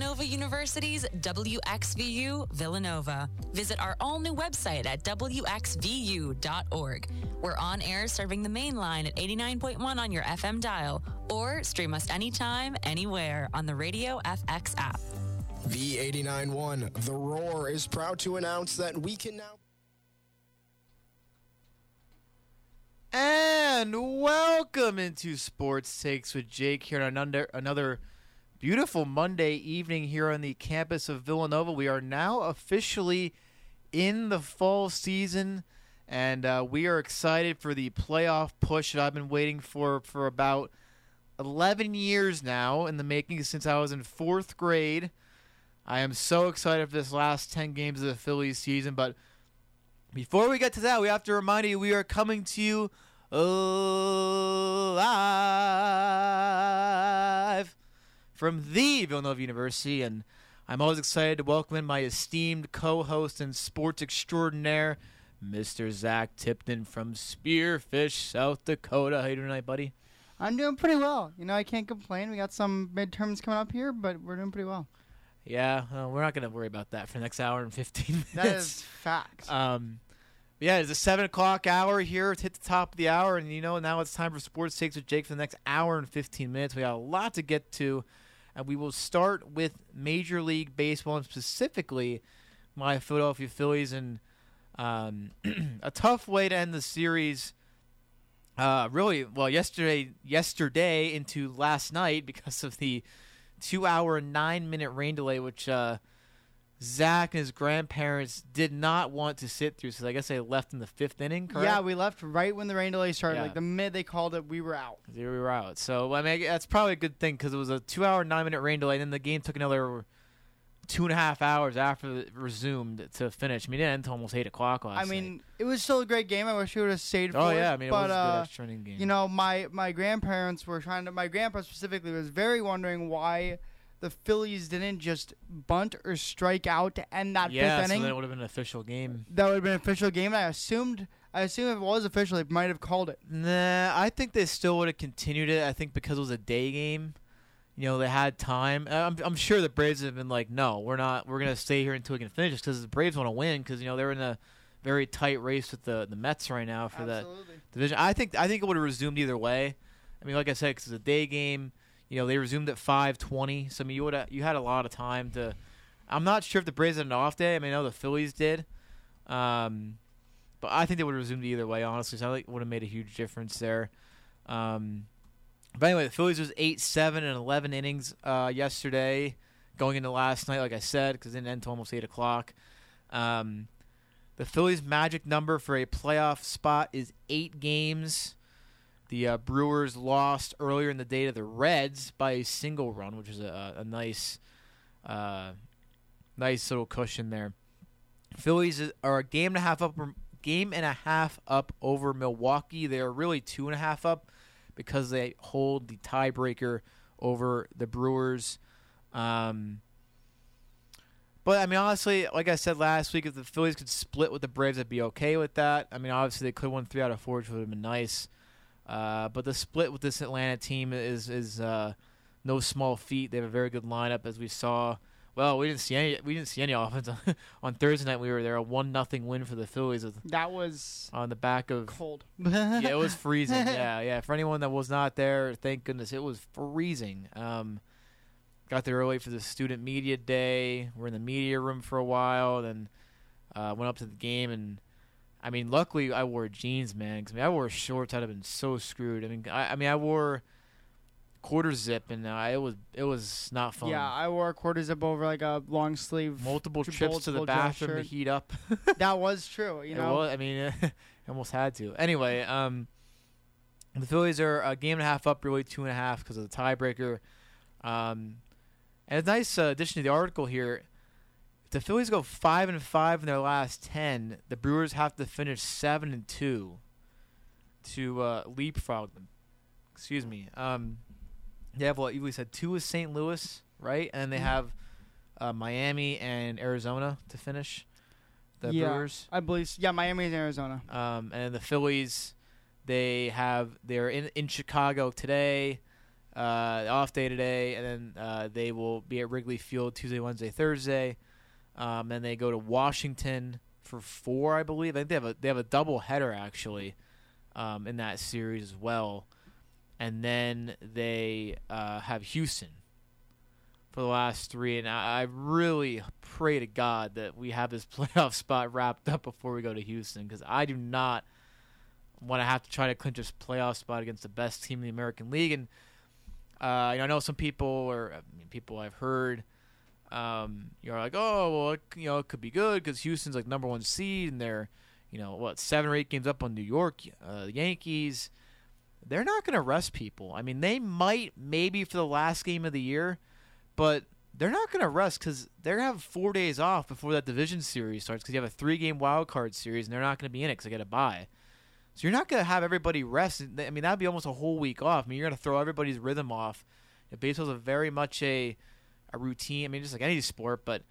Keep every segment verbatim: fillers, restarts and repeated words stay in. Villanova University's W X V U Villanova. Visit our all-new website at W X V U dot org. We're on air serving the main line at eighty-nine point one on your F M dial, or stream us anytime, anywhere on the Radio F X app. V eighty-nine point one, The Roar, is proud to announce that we can now... And welcome into Sports Takes with Jake here on another, another beautiful Monday evening here on the campus of Villanova. We are now officially in the fall season, and uh, we are excited for the playoff push that I've been waiting for for about eleven years now in the making since I was in fourth grade. I am so excited for this last ten games of the Phillies season, but before we get to that, we have to remind you we are coming to you live from the Villanova University, and I'm always excited to welcome in my esteemed co-host and sports extraordinaire, Mister Zach Tipton from Spearfish, South Dakota. How you doing tonight, buddy? I'm doing pretty well. You know, I can't complain. We got some midterms coming up here, but we're doing pretty well. Yeah, uh, we're not going to worry about that for the next hour and fifteen minutes. That is fact. Um, yeah, it's a seven o'clock hour here. It's hit the top of the hour, and, you know, now it's time for Sports Takes with Jake for the next hour and fifteen minutes. We got a lot to get to, and we will start with Major League Baseball, and specifically my Philadelphia Phillies, and um, a tough way to end the series. Uh, really, well, yesterday, yesterday into last night because of the two-hour and nine-minute rain delay, which uh, Zach and his grandparents did not want to sit through, so I guess they left in the fifth inning, correct? Yeah, we left right when the rain delay started. Yeah. Like, the minute they called it, we were out. We were out. So, I mean, that's probably a good thing because it was a two-hour, nine-minute rain delay, and then the game took another two and a half hours after it resumed to finish. I mean, it ended until almost eight o'clock last night. I mean, night. It was still a great game. I wish we would have stayed for it. Oh, yeah. I mean, but, it was a good extra inning game. You know, my, my grandparents were trying to – my grandpa specifically was very wondering why the Phillies didn't just bunt or strike out to end that yeah, fifth so inning. Yeah, so that would have been an official game. That would have been an official game. And I assumed – I assume if it was official, they might have called it. Nah, I think they still would have continued it, I think, because it was a day game. You know, they had time. I'm, I'm sure the Braves have been like, no, we're not. We're going to stay here until we can finish because the Braves want to win because, you know, they're in a very tight race with the, the Mets right now for Absolutely. that division. I think I think it would have resumed either way. I mean, like I said, because it's a day game. You know, they resumed at five twenty. So, I mean, you, you had a lot of time to – I'm not sure if the Braves had an off day. I mean, I know the Phillies did. Um, but I think they would have resumed either way, honestly. So I think it would have made a huge difference there. Um But anyway, the Phillies was eight seven and eleven innings uh, yesterday, going into last night, like I said, because it didn't end until almost eight o'clock. Um, the Phillies' magic number for a playoff spot is eight games. The uh, Brewers lost earlier in the day to the Reds by a single run, which is a, a nice uh, nice little cushion there. Phillies are a game and a half up, game and a half up over Milwaukee. They are really two and a half up, because they hold the tiebreaker over the Brewers. Um, but, I mean, honestly, like I said last week, if the Phillies could split with the Braves, I'd be okay with that. I mean, obviously, they could have won three out of four, which would have been nice. Uh, but the split with this Atlanta team is is uh, no small feat. They have a very good lineup, as we saw. Well, we didn't see any. We didn't see any offense on, on Thursday night. We were there, a one nothing win for the Phillies. That was on the back of cold. Yeah, it was freezing. Yeah, yeah. For anyone that was not there, thank goodness it was freezing. Um, got there early for the student media day. We're in the media room for a while, then uh, went up to the game. And I mean, luckily I wore jeans, man. Cause I mean, I wore shorts. I'd have been so screwed. I mean, I, I mean, I wore. quarter zip, and uh, it was it was not fun. Yeah, I wore a quarter zip over like a long sleeve. Multiple trips multiple to the bathroom to heat up. That was true, you know. It was, I mean, I almost had to. Anyway, um, the Phillies are a game and a half up, really two and a half because of the tiebreaker. Um, and a nice uh, addition to the article here: if the Phillies go five and five in their last ten, the Brewers have to finish seven and two to uh, leapfrog them. Excuse me. Um. They have, well, we said two is Saint Louis, right? And they have uh, Miami and Arizona to finish the yeah, Brewers. I believe so. Yeah, Miami and Arizona. Um, and the Phillies, they have, they're in, in Chicago today. Uh, off day today, and then uh, they will be at Wrigley Field Tuesday, Wednesday, Thursday. Um, and they go to Washington for four, I believe. I think they have a they have a doubleheader actually um, in that series as well. And then they uh, have Houston for the last three. And I, I really pray to God that we have this playoff spot wrapped up before we go to Houston, because I do not want to have to try to clinch this playoff spot against the best team in the American League. And Uh, you know, I know some people, or I mean, people I've heard, um, you're like, oh, well, it, you know, it could be good because Houston's like number one seed, and they're, you know, what, seven or eight games up on New York, uh, the Yankees. They're not going to rest people. I mean, they might, maybe for the last game of the year, but they're not going to rest because they're going to have four days off before that division series starts, because you have a three-game wild card series, and they're not going to be in it because they got to bye. So you're not going to have everybody rest. I mean, that would be almost a whole week off. I mean, you're going to throw everybody's rhythm off. You know, baseball's a very much a a routine. I mean, just like any sport, but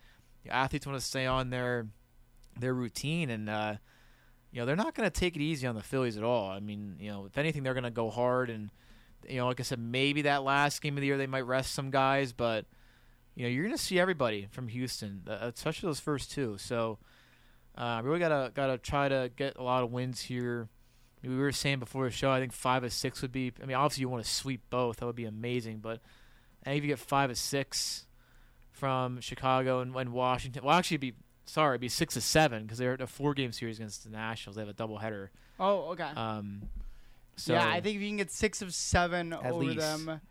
you know, athletes want to stay on their their routine, and uh, you know, they're not going to take it easy on the Phillies at all. I mean, you know, if anything, they're going to go hard, and you know, like I said, maybe that last game of the year they might rest some guys, but you know, you're going to see everybody from Houston, especially those first two. So uh, really gotta gotta try to get a lot of wins here. We were saying before the show, I think five or six would be. I mean, obviously you want to sweep both; that would be amazing. But I think if you get five or six from Chicago and, and Washington, well, actually, it'd be sorry, it'd be six or seven because they're a four-game series against the Nationals. They have a doubleheader. Oh, okay. Um, so yeah, I think if you can get six of seven over least, them,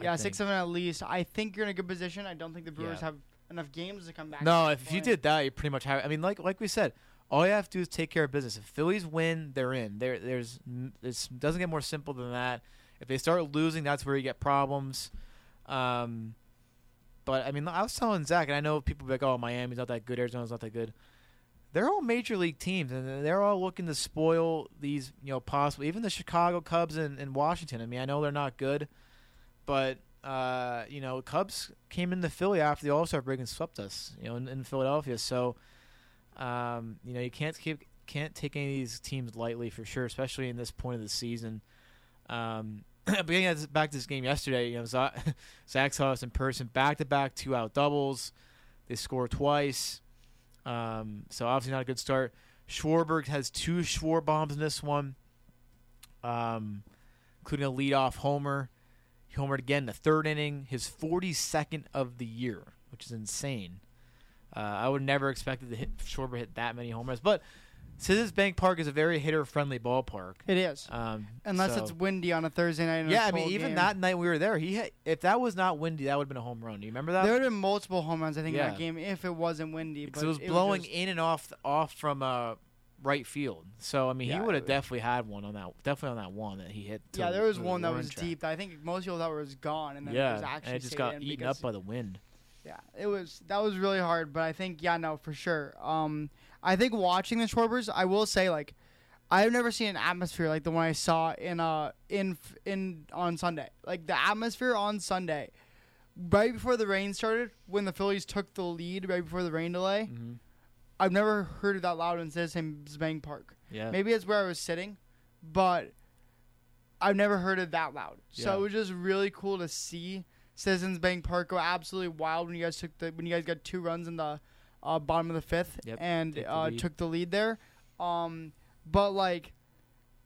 yeah, six of seven at least. I think you're in a good position. I don't think the Brewers yeah. have enough games to come back. No, if you did that, you pretty much have. I mean, like like we said. All you have to do is take care of business. If Phillies win, they're in. There, there's it doesn't get more simple than that. If they start losing, that's where you get problems. Um, but, I mean, I was telling Zach, and I know people be like, oh, Miami's not that good, Arizona's not that good. They're all major league teams, and they're all looking to spoil these, you know, possible. Even the Chicago Cubs and, and Washington. I mean, I know they're not good, but, uh, you know, Cubs came into Philly after the All-Star break and swept us, you know, in, in Philadelphia. So, Um, you know, you can't keep, can't take any of these teams lightly for sure, especially in this point of the season. Um, but getting back to this game yesterday, you know, Zach saw us in person, back-to-back two-out doubles. They score twice. Um, so obviously not a good start. Schwarberg has two Schwarbombs in this one, um, including a leadoff homer. He homered again in the third inning, his forty-second of the year, which is insane. Uh, I would never expected to hit Schwarber hit that many home runs, but Citizens Bank Park is a very hitter-friendly ballpark. It is, um, unless so. It's windy on a Thursday night. Yeah, I mean, even game. That night we were there, he hit, if that was not windy, that would have been a home run. Do you remember that? There would have been multiple home runs, I think, yeah. in that game if it wasn't windy. Because it was it blowing was just... in and off off from uh, right field. So I mean, yeah, he would have definitely had one on that, definitely on that one that he hit. Yeah, there was one that was track. deep. That I think most people thought it was gone, and then yeah, it was actually and it just got eaten up by the wind. Yeah, it was that was really hard, but I think yeah, no, for sure. Um, I think watching the Schwarbers, I will say like, I've never seen an atmosphere like the one I saw in uh in in on Sunday. Like the atmosphere on Sunday, right before the rain started, when the Phillies took the lead right before the rain delay, mm-hmm. I've never heard it that loud in Citizens Bank Park. Yeah, maybe it's where I was sitting, but I've never heard it that loud. So yeah. It was just really cool to see. Citizens Bank Park go absolutely wild when you guys took the when you guys got two runs in the uh, bottom of the fifth yep, and took the, uh, took the lead there. Um, but like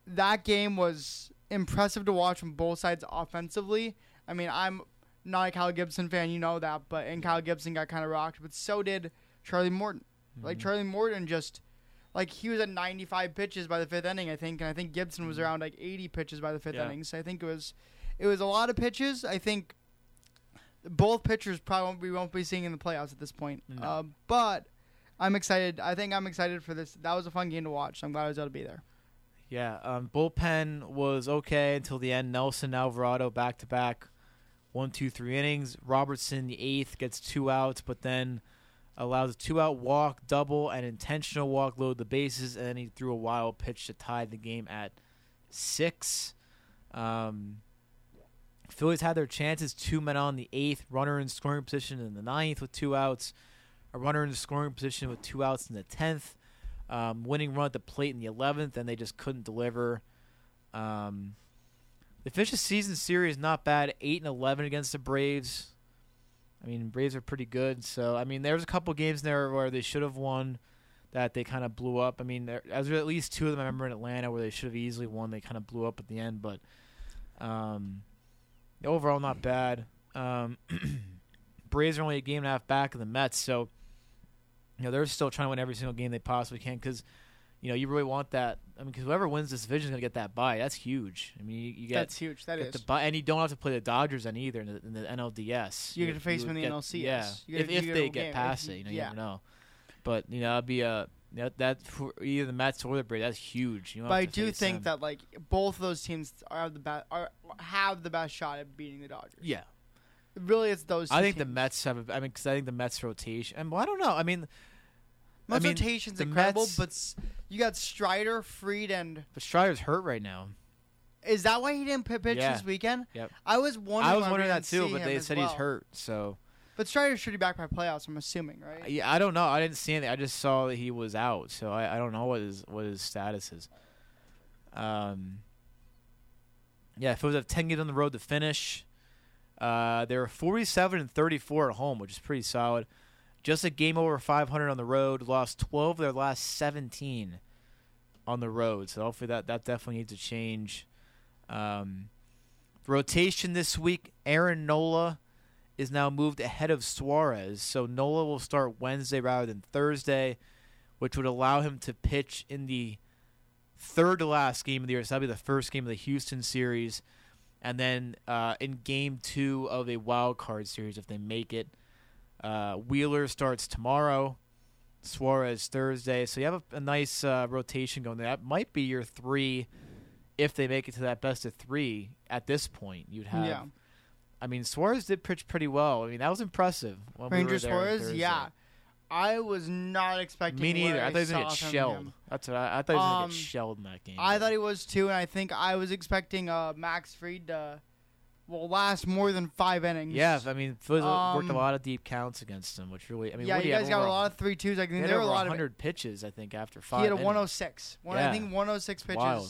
that game was impressive to watch from both sides offensively. I mean, I'm not a Kyle Gibson fan, you know that, but and Kyle Gibson got kind of rocked, but so did Charlie Morton. Mm-hmm. Like Charlie Morton just like he was at ninety-five pitches by the fifth inning, I think, and I think Gibson was around like eighty pitches by the fifth yeah. inning. So I think it was it was a lot of pitches. I think. Both pitchers probably won't, we won't be seeing in the playoffs at this point. No. Uh, but I'm excited. I think I'm excited for this. That was a fun game to watch. So I'm glad I was able to be there. Yeah, um, bullpen was okay until the end. Nelson, Alvarado, back-to-back, one, two, three innings. Robertson, the eighth, gets two outs, but then allows a two-out walk, double, and intentional walk, load the bases, and then he threw a wild pitch to tie the game at six. Um Phillies had their chances, two men on the eighth, runner in scoring position in the ninth with two outs, a runner in scoring position with two outs in the tenth, um, winning run at the plate in the eleventh, and they just couldn't deliver. Um, They finished the season series not bad, eight and eleven against the Braves. I mean, Braves are pretty good. So, I mean, there was a couple games there where they should have won that they kind of blew up. I mean, there was at least two of them I remember in Atlanta where they should have easily won. They kind of blew up at the end. But um, overall, not bad. Um, Braves are only a game and a half back of the Mets. So, you know, they're still trying to win every single game they possibly can because, you know, you really want that. I mean, because whoever wins this division is going to get that bye. That's huge. I mean, you, you get that's huge. That is the bye, and you don't have to play the Dodgers then either in the, in the N L D S. You're going to face them in the get, N L C S. Yeah, you if, if they get game. past if, it, you know, yeah. you never know. But you know, that'd be a that, that for either the Mets or the Braves. That's huge. You but I do think them. that like both of those teams are the best, are have the best shot at beating the Dodgers. Yeah, really, it's those. I two think teams. the Mets have. A, I mean, because I think the Mets rotation. I mean, well, I don't know. I mean. I mean, rotation's incredible, Mets, but you got Strider, Fried, and... But Strider's hurt right now. Is that why he didn't pitch yeah. this weekend? Yep. I was wondering, I was wondering that too, but they said well. he's hurt, so... But Strider should be back by playoffs, I'm assuming, right? Yeah, I don't know. I didn't see anything. I just saw that he was out, so I, I don't know what his, what his status is. Um, Yeah, if it was a ten games on the road to finish, uh, they were forty-seven and thirty-four at home, which is pretty solid. Just a game over five hundred on the road. Lost twelve of their last seventeen on the road. So hopefully that, that definitely needs to change. Um, rotation this week, Aaron Nola is now moved ahead of Suarez. So Nola will start Wednesday rather than Thursday, which would allow him to pitch in the third to last game of the year. So that would be the first game of the Houston series. And then uh, in game two of a wild card series if they make it. Uh, Wheeler starts tomorrow, Suarez Thursday. So you have a, a nice uh, rotation going there. That might be your three if they make it to that best of three at this point. You'd have. Yeah. I mean, Suarez did pitch pretty well. I mean, that was impressive. When Ranger we Suarez, yeah. I was not expecting Me neither. I thought he was going to get shelled. That's what I, I thought he was um, going to get shelled in that game. I thought he was too, and I think I was expecting uh, Max Fried to... Uh, will last more than five innings. Yeah, I mean, Phillies um, worked a lot of deep counts against him, which really, I mean, yeah, what you guys got a lot of three twos. I think there were a lot of one hundred pitches. I think after five, he had a one oh six. One, yeah. I think one oh six pitches Wild.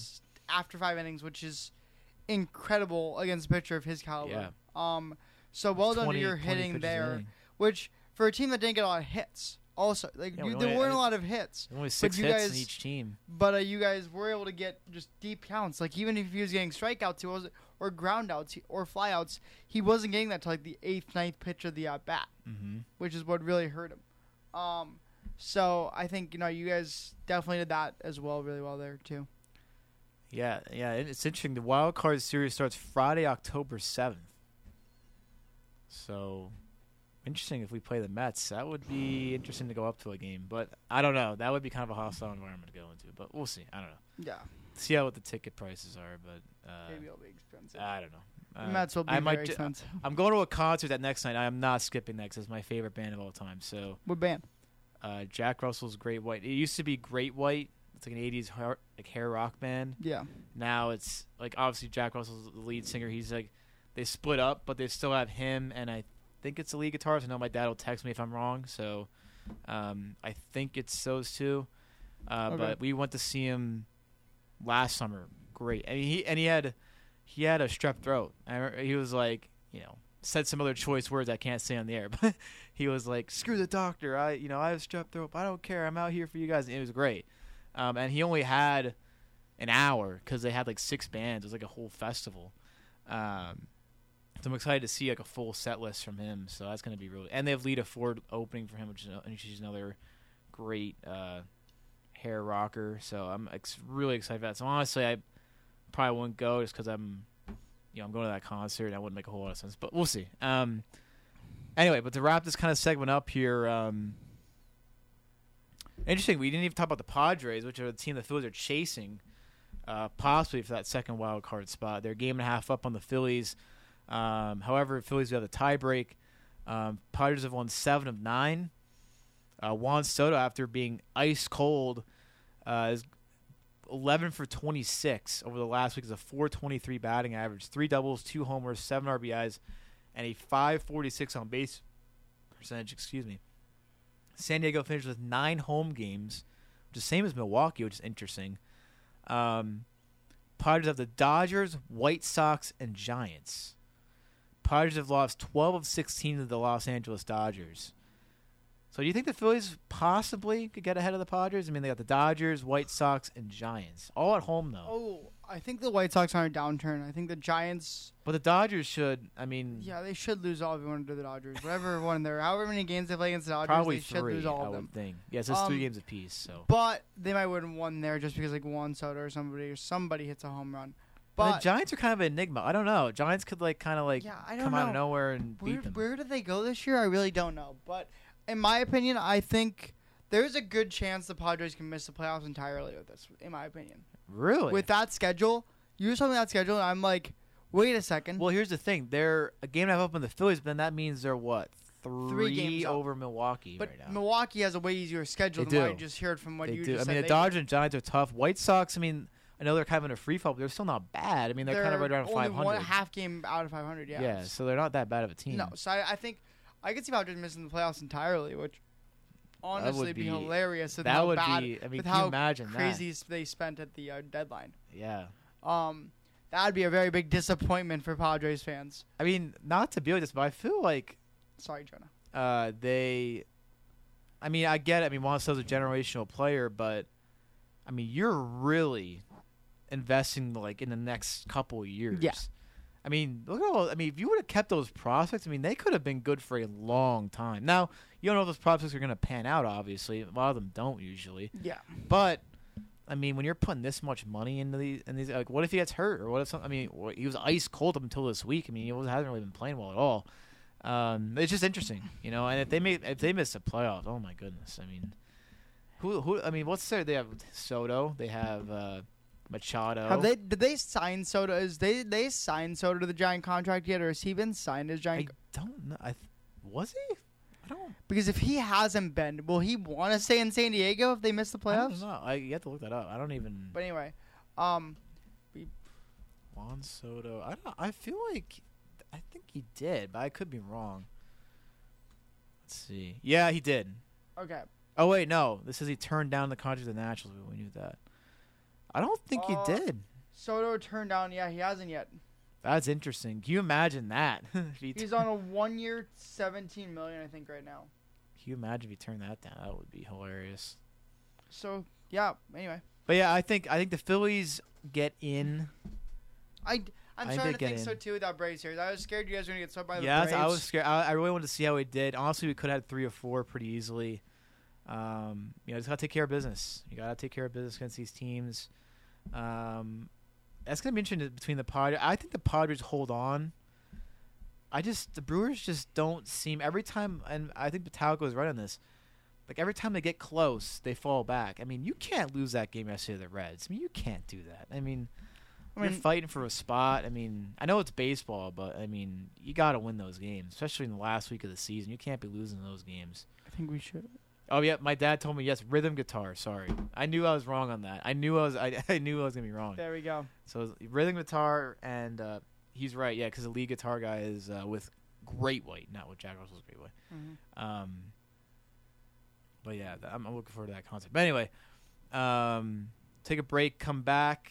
after five innings, which is incredible against a pitcher of his caliber. Yeah. Um, so well done to your hitting there, which for a team that didn't get a lot of hits, also like yeah, you, there only, weren't I, a lot of hits. Only six hits guys, in each team. But uh, you guys were able to get just deep counts. Like even if he was getting strikeouts, he was. Or groundouts or flyouts, he wasn't getting that to like the eighth, ninth pitch of the at bat, mm-hmm. which is what really hurt him. Um, so I think you know you guys definitely did that as well, really well there too. Yeah, yeah, it's interesting. The wild card series starts Friday, October seventh. So interesting if we play the Mets, that would be interesting to go up to a game. But I don't know. That would be kind of a hostile environment to go into. But we'll see. I don't know. Yeah. See how what the ticket prices are, but uh, maybe it'll be expensive. I don't know. Uh, Mets will be I might very ju- expensive. I'm going to a concert that next night. I am not skipping that because it's my favorite band of all time. So what band? Uh, Jack Russell's Great White. It used to be Great White. It's like an eighties hair, like hair rock band. Yeah. Now it's like obviously Jack Russell's the lead singer. He's like they split up, but they still have him and I think it's the lead guitarist. I know my dad will text me if I'm wrong. So um, I think it's those two. Uh, okay. But we went to see him. Last summer, great. I mean, he and he had he had a strep throat. I he was like, you know, said some other choice words I can't say on the air, but he was like, "Screw the doctor. I, you know, I have strep throat. But I don't care. I'm out here for you guys." And it was great. Um, and he only had an hour because they had like six bands. It was like a whole festival. Um, so I'm excited to see like a full set list from him. So that's gonna be really. And they have Lita Ford opening for him, which is and she's another great. Uh, hair rocker, so I'm ex- really excited for that. So honestly, I probably wouldn't go just because I'm, you know, I'm going to that concert and I wouldn't make a whole lot of sense. But we'll see. Um, anyway, but to wrap this kind of segment up here, um, interesting. We didn't even talk about the Padres, which are the team the Phillies are chasing, uh, possibly for that second wild card spot. They're a game and a half up on the Phillies. Um, however, Phillies have the tie break. Um, Padres have won seven of nine. Uh, Juan Soto, after being ice cold, uh, is eleven for twenty-six over the last week. Is a four twenty-three batting average, three doubles, two homers, seven R B Is, and a five forty-six on base percentage. Excuse me. San Diego finished with nine home games, which is the same as Milwaukee, which is interesting. Um, Padres have the Dodgers, White Sox, and Giants. Padres have lost twelve of sixteen to the Los Angeles Dodgers. So do you think the Phillies possibly could get ahead of the Padres? I mean, they got the Dodgers, White Sox, and Giants. All at home, though. Oh, I think the White Sox are on a downturn. I think the Giants... But the Dodgers should, I mean... Yeah, they should lose all of them to the Dodgers. Whatever one they're... However many games they play against the Dodgers, probably they three, should lose all I of them. Probably three, Yeah, so it's um, three games apiece, so... But they might win one there just because, like, Juan Soto or somebody or somebody hits a home run. But the Giants are kind of an enigma. I don't know. Giants could, like, kind of, like, yeah, I don't come know. out of nowhere and where, beat them. Where do they go this year? I really don't know, but... In my opinion, I think there's a good chance the Padres can miss the playoffs entirely with this, in my opinion. Really? With that schedule, you saw that schedule, and I'm like, wait a second. Well, here's the thing. They're a game and a half up on the Phillies, but then that means they're, what, three, three games over up. Milwaukee but right now. Milwaukee has a way easier schedule they than do. what I just heard from what they you do. just I said. I mean, the Dodgers and Giants are tough. White Sox, I mean, I know they're kind of in a free fall, but they're still not bad. I mean, they're, they're kind of right around five hundred. They're only one half game out of five hundred, yeah. Yeah, so they're not that bad of a team. No, so I, I think... I could see Padres missing the playoffs entirely, which honestly would be, be hilarious. That how would bad, be. I mean, can you imagine that? With how crazy they spent at the uh, deadline. Yeah. Um, that would be a very big disappointment for Padres fans. I mean, not to be like this, but I feel like. Sorry, Jonah. Uh, they. I mean, I get it. I mean, Juan Soto's a generational player, but I mean, you're really investing like in the next couple of years. Yeah. I mean, look at all. I mean, if you would have kept those prospects, I mean, they could have been good for a long time. Now, you don't know if those prospects are going to pan out, obviously. A lot of them don't usually. Yeah. But, I mean, when you're putting this much money into these, and these, like, what if he gets hurt? Or what if something? I mean, he was ice cold up until this week. I mean, he hasn't really been playing well at all. Um, it's just interesting, you know. And if they make, if they miss the playoffs, oh my goodness. I mean, who? Who? I mean, what's there? They have Soto. They have. Uh, Machado. Have they did they sign Soto? Is they they signed Soto to the Giant contract yet, or has he been signed as Giant? I don't know. I th- was he? I don't. Because if he hasn't been, will he want to stay in San Diego if they miss the playoffs? I don't know. I, you have to look that up. I don't even. But anyway, um, we... Juan Soto. I don't. I feel like I think he did, but I could be wrong. Let's see. Yeah, he did. Okay. Oh wait, no. This is he turned down the contract to the Nationals. We knew that. I don't think uh, he did. Soto turned down. Yeah, he hasn't yet. That's interesting. Can you imagine that? he He's t- on a one-year, seventeen million dollars, I think, right now. Can you imagine if he turned that down? That would be hilarious. So, yeah, anyway. But, yeah, I think I think the Phillies get in. I, I'm I starting to think in. so, too, with that Braves series. I was scared you guys were going to get swept by yeah, the Braves. Yeah, I was scared. I, I really wanted to see how we did. Honestly, we could have had three or four pretty easily. Um, you know, just got to take care of business. You got to take care of business against these teams. Um, that's going to be interesting between the Padres. I think the Padres hold on. I just, the Brewers just don't seem, every time, and I think Batalco is right on this, like every time they get close, they fall back. I mean, you can't lose that game yesterday to the Reds. I mean, you can't do that. I mean, I mean you're fighting for a spot. I mean, I know it's baseball, but I mean, you got to win those games, especially in the last week of the season. You can't be losing those games. I think we should. Oh yeah, my dad told me yes. Rhythm guitar. Sorry, I knew I was wrong on that. I knew I was. I, I knew I was gonna be wrong. There we go. So it was rhythm guitar, and uh, he's right. Yeah, because the lead guitar guy is uh, with Great White, not with Jack Russell's Great White. Mm-hmm. Um, but yeah, I'm, I'm looking forward to that concert. But anyway, um, take a break. Come back.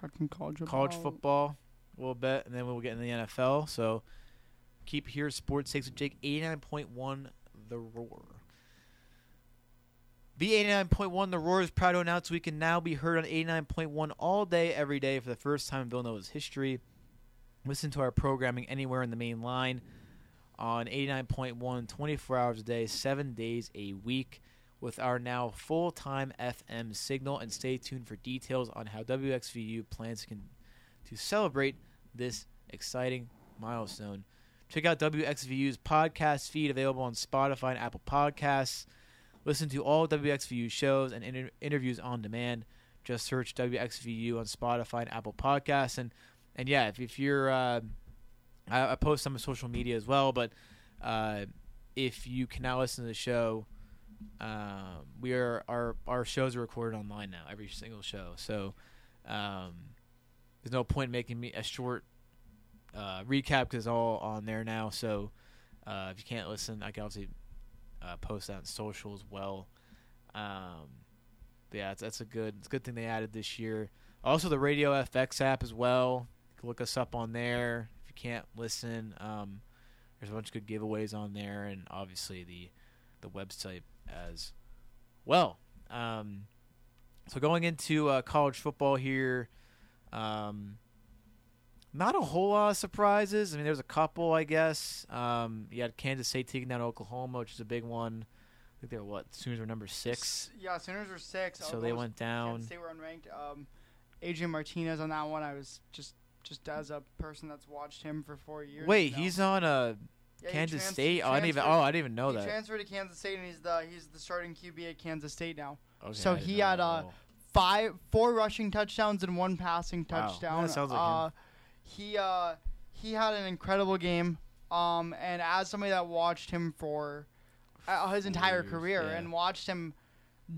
Talking college, college football a little bit, and then we'll get in the N F L. So keep here, Sports Takes with Jake, eighty-nine point one The Roar. B eighty-nine point one, The Roar is proud to announce we can now be heard on eighty-nine point one all day, every day for the first time in Villanova's history. Listen to our programming anywhere in the main line on eighty-nine point one, twenty-four hours a day, seven days a week with our now full-time F M signal. And stay tuned for details on how W X V U plans can, to celebrate this exciting milestone. Check out W X V U's podcast feed available on Spotify and Apple Podcasts. Listen to all W X V U shows and inter- interviews on demand. Just search W X V U on Spotify and Apple Podcasts. And, and yeah, if, if you're uh, – I, I post on social media as well, but uh, if you cannot listen to the show, uh, we are our, our shows are recorded online now, every single show. So um, there's no point in making me a short uh, recap because it's all on there now. So uh, if you can't listen, I can obviously – Uh, post that on social as well. Um, yeah, that's, that's a good, it's a good thing they added this year. Also, the Radio F X app as well. You can look us up on there if you can't listen. Um, there's a bunch of good giveaways on there, and obviously the the website as well. Um, so going into uh, college football here, um, not a whole lot of surprises. I mean, there's a couple, I guess. Um, you had Kansas State taking down Oklahoma, which is a big one. I think they're what? Sooners were number six. Yeah, Sooners were six. So Oklahoma they went down. Kansas State were unranked. Um, Adrian Martinez on that one. I was just just as a person that's watched him for four years. Wait, now. he's on a yeah, Kansas trans- State. Oh, I didn't even. Oh, I didn't even know he that. He transferred to Kansas State, and he's the he's the starting Q B at Kansas State now. Okay, so he had uh, five, four rushing touchdowns and one passing wow. touchdown. Yeah, that sounds like uh, him. He uh he had an incredible game. Um, and as somebody that watched him for his entire years, career yeah. and watched him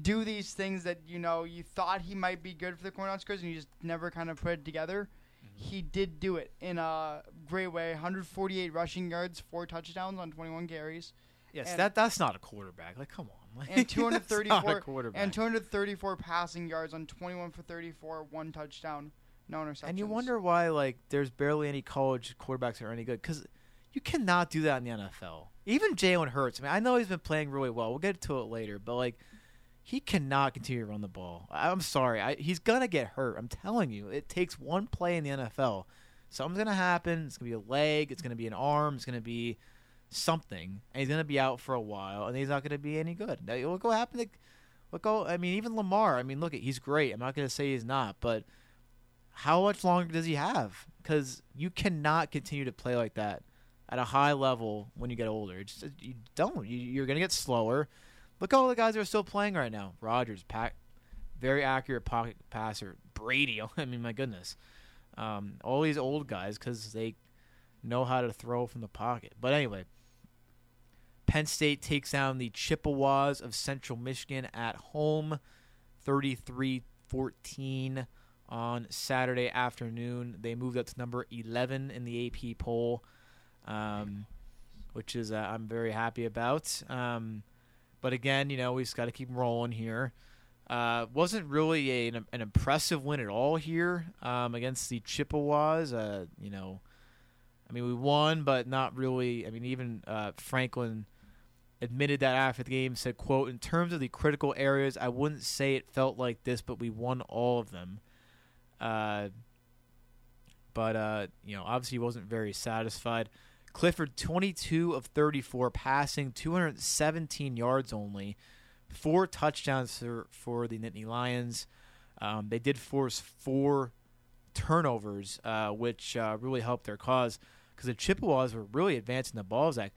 do these things that, you know, you thought he might be good for the Cornhuskers and you just never kind of put it together. Mm-hmm. He did do it in a great way. one hundred forty-eight rushing yards, four touchdowns on twenty-one carries. Yes, that that's not a quarterback. Like, come on. Like, and two hundred thirty-four and two hundred thirty-four passing yards on twenty-one for thirty-four, one touchdown, no interceptions. And you wonder why, like, there's barely any college quarterbacks that are any good because you cannot do that in the N F L. Even Jalen Hurts, I mean, I know he's been playing really well. We'll get to it later, but, like, he cannot continue to run the ball. I'm sorry. I, he's going to get hurt. I'm telling you. It takes one play in the N F L. Something's going to happen. It's going to be a leg. It's going to be an arm. It's going to be something. And he's going to be out for a while, and he's not going to be any good. Now, look what happened to – look what, I mean, even Lamar. I mean, look, he's great. I'm not going to say he's not, but how much longer does he have? Because you cannot continue to play like that at a high level when you get older. It's just, you don't. You, you're going to get slower. Look at all the guys that are still playing right now. Rodgers, pack, very accurate pocket passer. Brady, I mean, my goodness. Um, all these old guys because they know how to throw from the pocket. But anyway, Penn State takes down the Chippewas of Central Michigan at home, thirty-three fourteen on Saturday afternoon. They moved up to number eleven in the A P poll. Um, which is uh, I'm very happy about. Um, but again, you know, we just got to keep rolling here. Uh, wasn't really a, an, an impressive win at all here um, against the Chippewas. Uh, you know, I mean, we won, but not really. I mean, even uh, Franklin admitted that after the game, said, quote, "In terms of the critical areas, I wouldn't say it felt like this, but we won all of them." Uh, but, uh, you know, obviously he wasn't very satisfied. Clifford, twenty-two of thirty-four, passing, two hundred seventeen yards only, four touchdowns for, for the Nittany Lions. Um, they did force four turnovers, uh, which uh, really helped their cause because the Chippewas were really advancing the ball, Zach.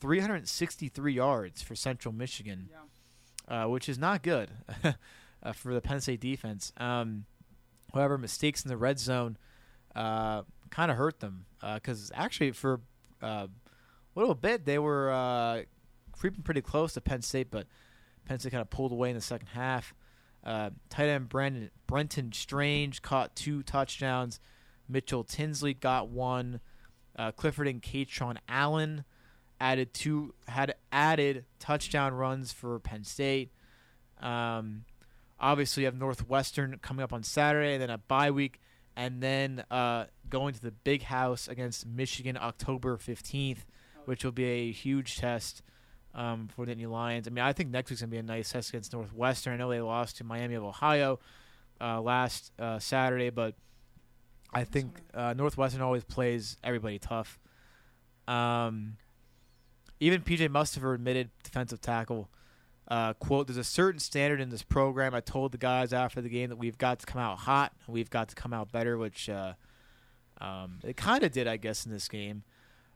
three hundred sixty-three yards for Central Michigan, yeah. uh, which is not good uh, for the Penn State defense. Um, however, mistakes in the red zone uh, kind of hurt them because uh, actually for – A uh, little bit, they were uh, creeping pretty close to Penn State, but Penn State kind of pulled away in the second half. Uh, tight end Brandon, Brenton Strange caught two touchdowns. Mitchell Tinsley got one. Uh, Clifford and Katron Allen added two, had added touchdown runs for Penn State. Um, obviously, you have Northwestern coming up on Saturday, and then a bye week. And then uh, going to the Big House against Michigan October fifteenth, which will be a huge test um, for the Nittany Lions. I mean, I think next week's going to be a nice test against Northwestern. I know they lost to Miami of Ohio uh, last uh, Saturday, but I think uh, Northwestern always plays everybody tough. Um, even P J Mustafer admitted, defensive tackle, Uh, quote, "There's a certain standard in this program. I told the guys after the game that we've got to come out hot. We've got to come out better," which uh, um, it kind of did, I guess, in this game.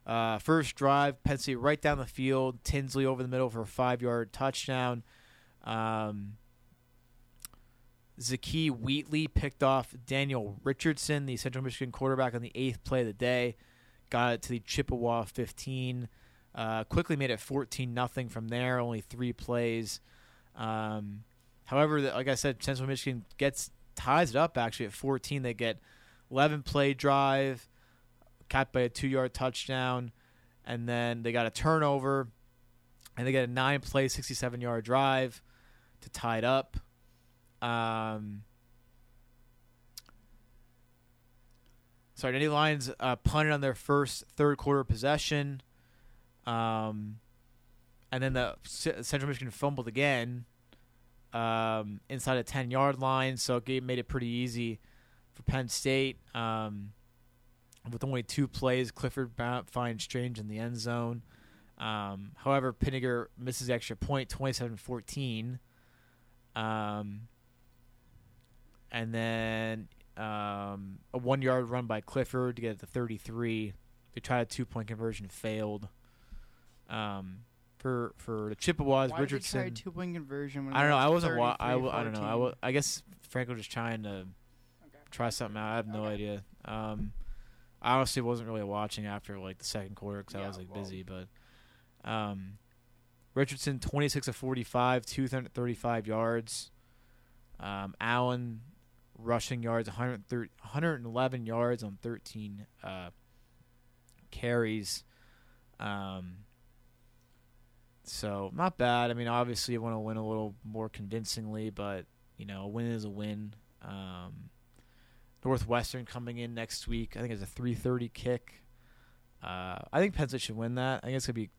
Uh, first drive, Penn State right down the field. Tinsley over the middle for a five-yard touchdown. Um, Zaki Wheatley picked off Daniel Richardson, the Central Michigan quarterback, on the eighth play of the day. Got it to the Chippewa fifteen. Uh, quickly made it fourteen nothing from there, only three plays. Um, however, the, like I said, Central Michigan gets ties it up, actually, at fourteen. They get eleven-play drive, capped by a two-yard touchdown, and then they got a turnover, and they get a nine-play, sixty-seven-yard drive to tie it up. Um, Sorry, Nittany Lions uh, punted on their first third quarter possession. Um, and then the C- Central Michigan fumbled again um, inside a ten-yard line, so it made it pretty easy for Penn State. Um, with only two plays, Clifford finds Strange in the end zone. Um, however, Pinniger misses extra point, twenty-seven fourteen. Um, and then um, a one-yard run by Clifford to get it to thirty-three. They tried a two-point conversion, failed. Um, for for the Chippewas, Why Richardson. Why did they try a two-point conversion? When I don't know. I wasn't. Wa- I, w- I don't know. I, w- I guess Frank was just trying to okay. try something out. I have no okay. idea. Um, I honestly wasn't really watching after like the second quarter because yeah, I was like well. busy, but. Um, Richardson, twenty-six of forty-five, two hundred thirty-five yards. Um, Allen, rushing yards, one hundred eleven yards on thirteen uh, carries. Um, so, not bad. I mean, obviously you want to win a little more convincingly, but, you know, a win is a win. Um, Northwestern coming in next week. I think it's a three thirty kick. Uh, I think Penn State should win that. I think it's going to be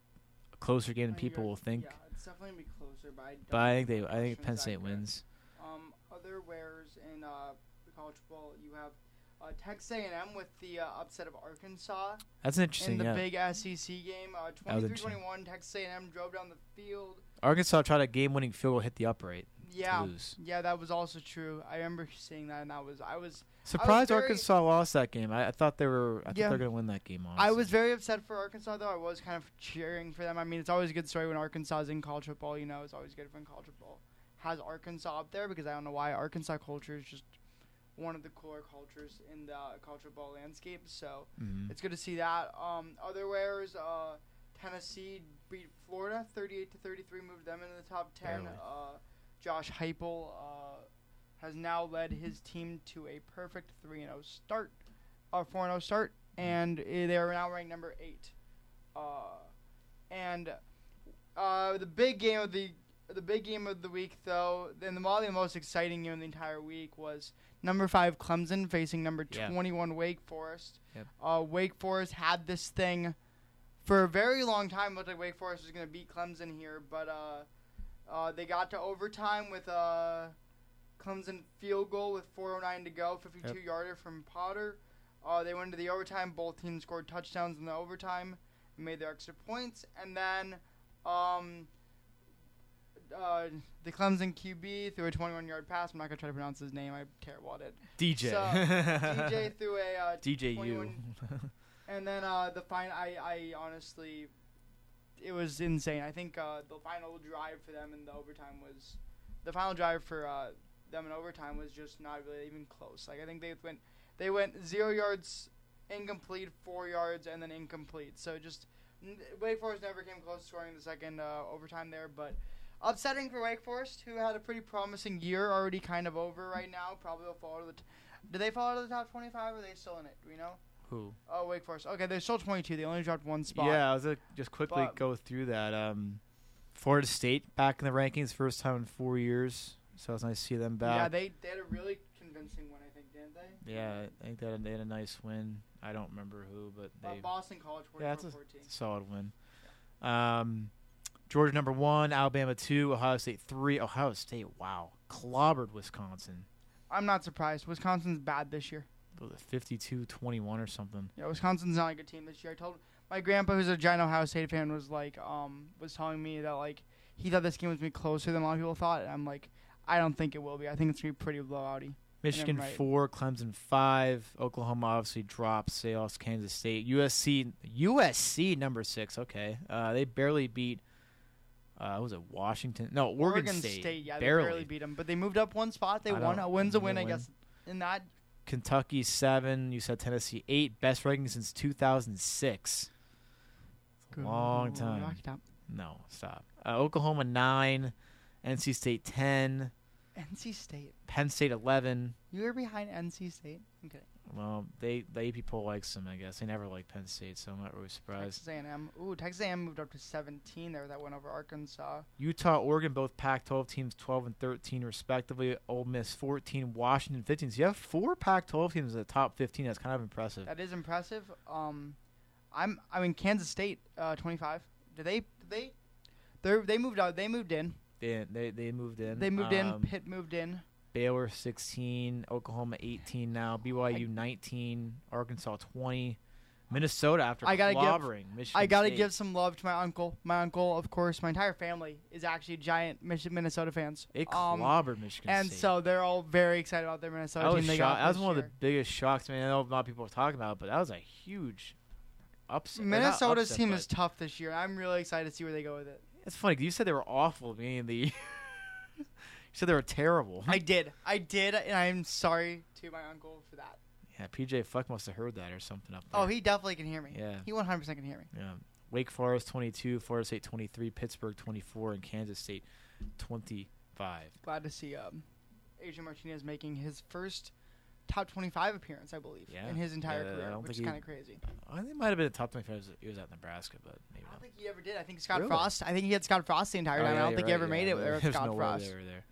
closer game than people will think. Yeah, it's definitely gonna be closer, but I, don't but I think they, I think Penn State wins. Um, other wares in uh college football, you have uh, Texas A and M with the uh, upset of Arkansas. That's interesting. In the yeah. big S E C game, uh, twenty-three twenty-one, Texas A and M drove down the field. Arkansas tried a game-winning field goal, hit the upright. Yeah, yeah, that was also true. I remember seeing that, and that was I was surprised I was Arkansas lost that game. I, I thought they were, I yeah. thought they were going to win that game. Honestly. I was very upset for Arkansas, though. I was kind of cheering for them. I mean, it's always a good story when Arkansas is in college football. You know, it's always good when college football has Arkansas up there because I don't know why Arkansas culture is just one of the cooler cultures in the college football landscape. So mm-hmm. it's good to see that. Um, otherwise, uh, Tennessee beat Florida thirty-eight to thirty-three, moved them into the top ten. Barely. Uh, Josh Heupel uh, has now led his team to a perfect three and oh start, a uh, four and oh start, and uh, they are now ranked number eight. Uh, and uh, the big game of the the big game of the week, though, and the probably the most exciting game of the entire week was number five Clemson facing number yep. twenty-one Wake Forest. Yep. Uh, Wake Forest had this thing for a very long time. It looked like Wake Forest was going to beat Clemson here, but. Uh, Uh, they got to overtime with a Clemson field goal with four oh nine to go, fifty-two-yarder yep. from Potter. Uh, they went into the overtime. Both teams scored touchdowns in the overtime and made their extra points. And then um, uh, the Clemson Q B threw a twenty-one-yard pass. I'm not going to try to pronounce his name. I'm terrible at it. D J. So, D J threw a uh, D J U. And then uh, the final, I, I honestly... It was insane. I think uh, the final drive for them in the overtime was, the final drive for uh, them in overtime was just not really even close. Like I think they went, they went zero yards, incomplete, four yards, and then incomplete. So just Wake Forest never came close to scoring the second uh, overtime there. But upsetting for Wake Forest, who had a pretty promising year, already kind of over right now. Probably will fall to the. T- Do they fall out of the top twenty-five? Or are they still in it? Do we know? Who? Oh, Wake Forest. Okay, they're still twenty-two. They only dropped one spot. Yeah, I was going to just quickly but go through that. Um, Florida State back in the rankings, first time in four years. So it's nice to see them back. Yeah, they, they had a really convincing win, I think, didn't they? Yeah, I think they had a, they had a nice win. I don't remember who, but they. Uh, Boston College, forty-four fourteen. Yeah, that's a solid win. Yeah. Um, Georgia number one, Alabama two, Ohio State three. Ohio State, wow, clobbered Wisconsin. I'm not surprised. Wisconsin's bad this year. fifty-two twenty-one or something. Yeah, Wisconsin's not a good team this year. I told my grandpa, who's a giant Ohio State fan, was like, um, was telling me that like he thought this game was gonna be closer than a lot of people thought, and I'm like, I don't think it will be. I think it's gonna be pretty blowouty. Michigan right. four, Clemson five, Oklahoma obviously drops. They lost Kansas State, U S C, U S C number six. Okay, uh, they barely beat. Uh, was it Washington? No, Oregon, Oregon State. State. Yeah, barely. they barely beat them, but they moved up one spot. They I won. A win's a win, win, I guess. In that. Kentucky seven, you said Tennessee eight, best ranking since two thousand six. Long time. No, stop. Uh, Oklahoma nine, N C State ten. N C State. Penn State eleven. You were behind N C State. Okay. Well, they the A P poll likes them, I guess. They never liked Penn State, so I'm not really surprised. Texas A and M. Ooh, Texas A and M moved up to seventeen there. That went over Arkansas. Utah, Oregon, both Pac twelve teams, twelve and thirteen respectively. Ole Miss, fourteen. Washington, fifteen. So you have four Pac twelve teams in the top fifteen. That's kind of impressive. That is impressive. Um, I'm I mean Kansas State, uh, twenty-five. Did they they they they moved out? They moved in. They they they moved in. They moved um, in. Pitt moved in. Baylor sixteen, Oklahoma eighteen now, B Y U nineteen, Arkansas twenty, Minnesota after clobbering Michigan State. I gotta give some love to my uncle. My uncle, of course, my entire family is actually giant Michigan Minnesota fans. They clobbered um, Michigan and State, and so they're all very excited about their Minnesota I was team. They got that was one year. of the biggest shocks. I mean, I know a lot of people are talking about it, but that was a huge upset. Minnesota's upset, team is tough this year. I'm really excited to see where they go with it. It's funny because you said they were awful being the year. So they were terrible. I did. I did, and I'm sorry to my uncle for that. Yeah, P J Fleck must have heard that or something up there. Oh, he definitely can hear me. Yeah. He one hundred percent can hear me. Yeah. Wake Forest, twenty-two, Florida State, twenty-three, Pittsburgh, twenty-four, and Kansas State, twenty-five. Glad to see um, Adrian Martinez making his first top twenty-five appearance, I believe, yeah. in his entire uh, career, which is kind of crazy. I think it might have been a top twenty-five. He was at Nebraska, but maybe not. I don't think he ever did. I think Scott really? Frost. I think he had Scott Frost the entire oh, time. Yeah, I don't think right, he ever yeah, made yeah, it with there, Scott no Frost. There's no way they were there.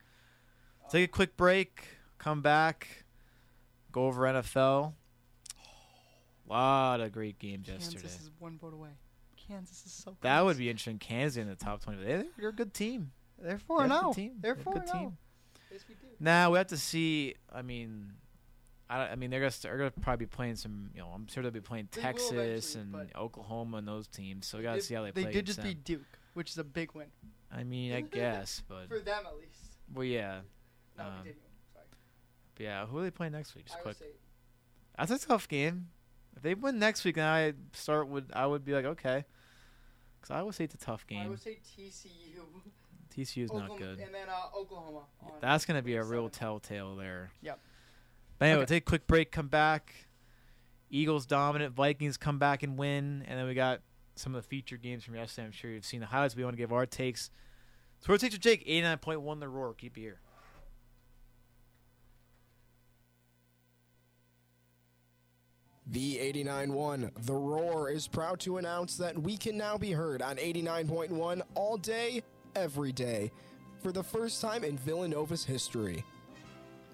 Take a quick break, come back, go over N F L. A lot of great games Kansas yesterday. Kansas is one vote away. Kansas is so close. That would be interesting. Kansas in the top twenty. They're, they're a good team. They're four and oh. They're four and oh. Yes, we do. Now, we have to see, I mean, I, I mean, they're going to probably be playing some, you know, I'm sure they'll be playing they Texas and Oklahoma and those teams. So we got to see how they, they play. They did just beat Duke, which is a big win. I mean, I guess. but For them, at least. Well, yeah. Um, no, Sorry. Yeah, who are they playing next week? Just quick. That's a tough game. If they win next week, then I start with I would be like okay, because I would say it's a tough game. I would say T C U. T C U is not good. And then uh, Oklahoma. Yeah, that's gonna be a real telltale there. Yep. But anyway, okay. Take a quick break. Come back. Eagles dominant. Vikings come back and win. And then we got some of the featured games from yesterday. I'm sure you've seen the highlights. We want to give our takes. So we're takes with Jake. eighty-nine point one The Roar. Keep it here. The eighty-nine point one The Roar is proud to announce that we can now be heard on eighty-nine point one all day, every day, for the first time in Villanova's history.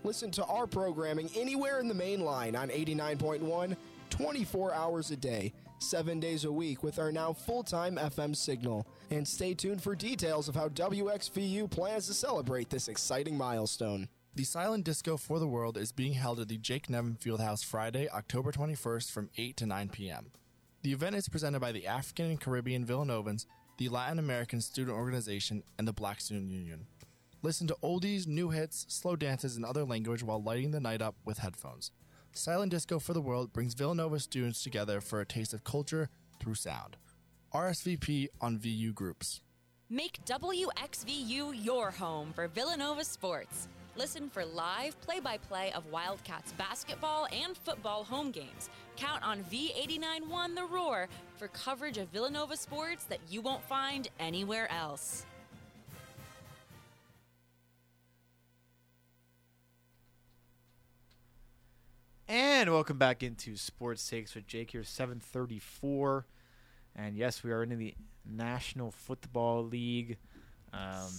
Listen to our programming anywhere in the main line on eighty-nine point one, twenty-four hours a day, seven days a week with our now full-time F M signal. And stay tuned for details of how W X V U plans to celebrate this exciting milestone. The Silent Disco for the World is being held at the Jake Nevin Fieldhouse Friday, October twenty-first from eight to nine p.m. The event is presented by the African and Caribbean Villanovans, the Latin American Student Organization, and the Black Student Union. Listen to oldies, new hits, slow dances, and other language while lighting the night up with headphones. Silent Disco for the World brings Villanova students together for a taste of culture through sound. R S V P on V U Groups. Make W X V U your home for Villanova sports. Listen for live play-by-play of Wildcats basketball and football home games. Count on V eighty-nine point one The Roar for coverage of Villanova sports that you won't find anywhere else. And welcome back into Sports Takes with Jake here, seven thirty-four. And yes, we are in the National Football League. Um,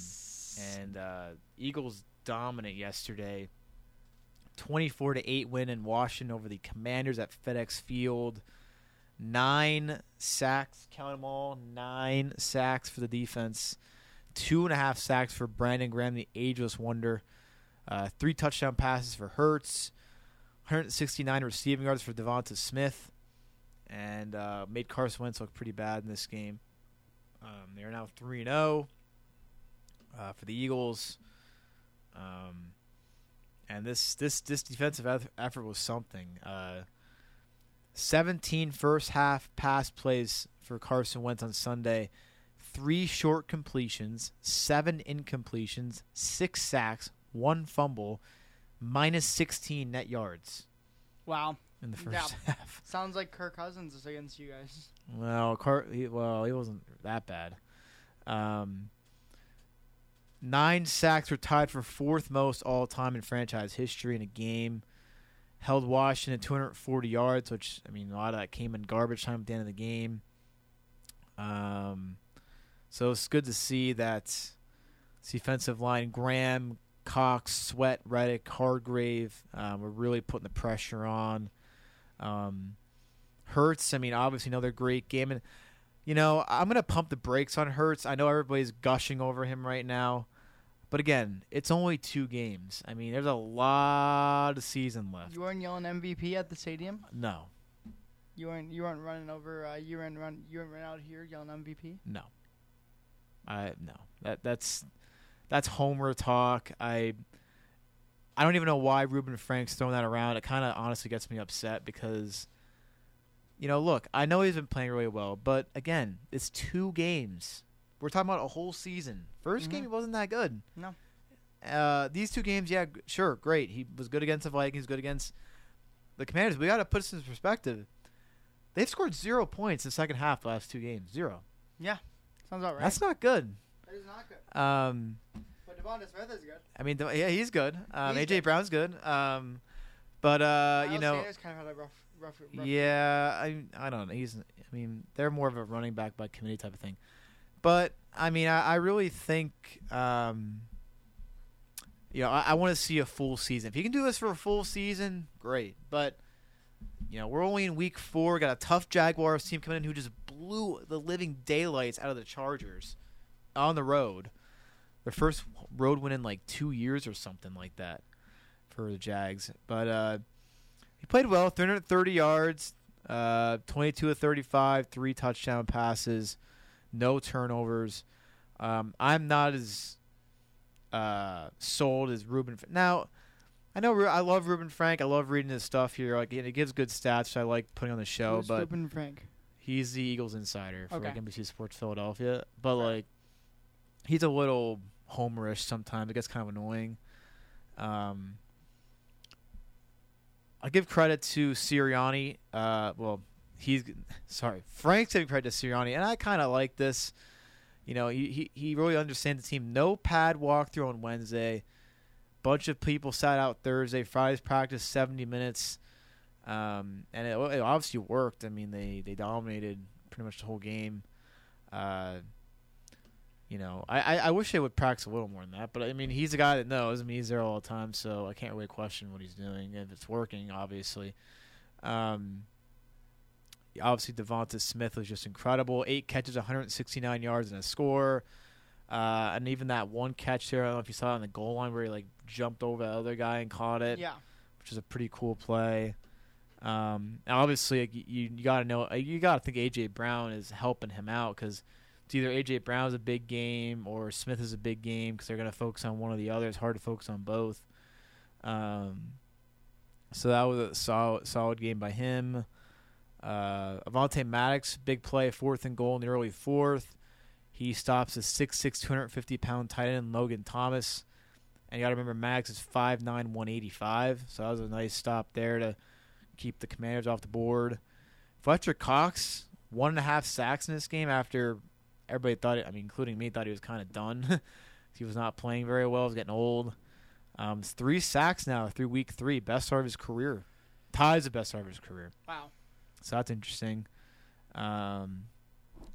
and uh, Eagles... dominant yesterday, twenty-four to eight win in Washington over the Commanders at FedEx Field. Nine sacks, count them all, nine sacks for the defense. Two and a half sacks for Brandon Graham, the ageless wonder. Uh, three touchdown passes for Hurts. one hundred sixty-nine receiving yards for Devonta Smith, and uh, made Carson Wentz look pretty bad in this game. Um, they are now three and oh uh, for the Eagles. Um, and this, this, this defensive effort was something. Uh, seventeen first half pass plays for Carson Wentz on Sunday, three short completions, seven incompletions, six sacks, one fumble, minus sixteen net yards. Wow. In the first yeah. half. Sounds like Kirk Cousins is against you guys. Well, Car- he, well, he wasn't that bad. Um, Nine sacks were tied for fourth most all-time in franchise history in a game. held Washington at two hundred forty yards, which, I mean, a lot of that came in garbage time at the end of the game. Um, so it's good to see that defensive line, Graham, Cox, Sweat, Reddick, Hargrave, um, were really putting the pressure on. Um, Hurts, I mean, obviously another great game. And, you know, I'm going to pump the brakes on Hurts. I know everybody's gushing over him right now. But, again, it's only two games. I mean, there's a lot of season left. You weren't yelling M V P at the stadium? No. You weren't You weren't running over uh, – you weren't run, you weren't out here yelling M V P? No. I No. That That's that's homer talk. I I don't even know why Ruben Frank's throwing that around. It kind of honestly gets me upset because, you know, look, I know he's been playing really well. But, again, it's two games. We're talking about a whole season. First mm-hmm. game, he wasn't that good. No. Uh, these two games, yeah, g- sure, great. He was good against the Vikings, good against the Commanders. We got to put this in perspective. They've scored zero points in the second half the last two games. Zero. Yeah. Sounds about right. That's not good. That is not good. Um, but Devonta Smith is good. I mean, yeah, he's good. Um, he's A J Good. Brown's good. Um, but, uh, you know. Sanders kind of had a rough, rough, rough yeah, I, I don't know. He's, I mean, they're more of a running back by committee type of thing. But, I mean, I, I really think, um, you know, I, I want to see a full season. If you can do this for a full season, great. But, you know, we're only in week four. Got a tough Jaguars team coming in who just blew the living daylights out of the Chargers on the road. Their first road win in, like, two years or something like that for the Jags. But uh, he played well, three hundred thirty yards, uh, twenty-two of thirty-five, three touchdown passes. No turnovers. Um, I'm not as uh, sold as Ruben. Now, I know Ru- I love Ruben Frank. I love reading his stuff here. Like, it gives good stats, which I like putting on the show. Who's but Ruben Frank? He's the Eagles insider for okay. like N B C Sports Philadelphia. But right. like, he's a little homerish sometimes. It gets kind of annoying. Um, I give credit to Sirianni. Uh, well. He's sorry. Frank's giving credit to Sirianni, and I kind of like this. You know, he, he he really understands the team. No pad walkthrough on Wednesday. Bunch of people sat out Thursday. Friday's practice, seventy minutes, um, and it, it obviously worked. I mean, they, they dominated pretty much the whole game. Uh, you know, I, I, I wish they would practice a little more than that, but I mean, he's a guy that knows. I mean, he's there all the time, so I can't really question what he's doing if it's working. Obviously. Um, Obviously, Devonta Smith was just incredible. Eight catches, one hundred sixty-nine yards, and a score. Uh, and even that one catch there, I don't know if you saw it on the goal line where he like jumped over the other guy and caught it. Yeah, which is a pretty cool play. Um, obviously, like, you, you got to know, you got to think A J Brown is helping him out because it's either A J Brown's a big game or Smith is a big game because they're going to focus on one or the other. It's hard to focus on both. Um, so that was a solid, solid game by him. Uh, Avonte Maddox, big play, fourth and goal in the early fourth. He stops a six six, two hundred fifty pound tight end, Logan Thomas. And you got to remember, Maddox is five nine, one eighty-five. So that was a nice stop there to keep the Commanders off the board. Fletcher Cox, one and a half sacks in this game after everybody thought it, I mean, including me, thought he was kind of done. He was not playing very well. He was getting old. Um, it's three sacks now through week three. Best start of his career. Ties the best start of his career. Wow. So that's interesting. Um,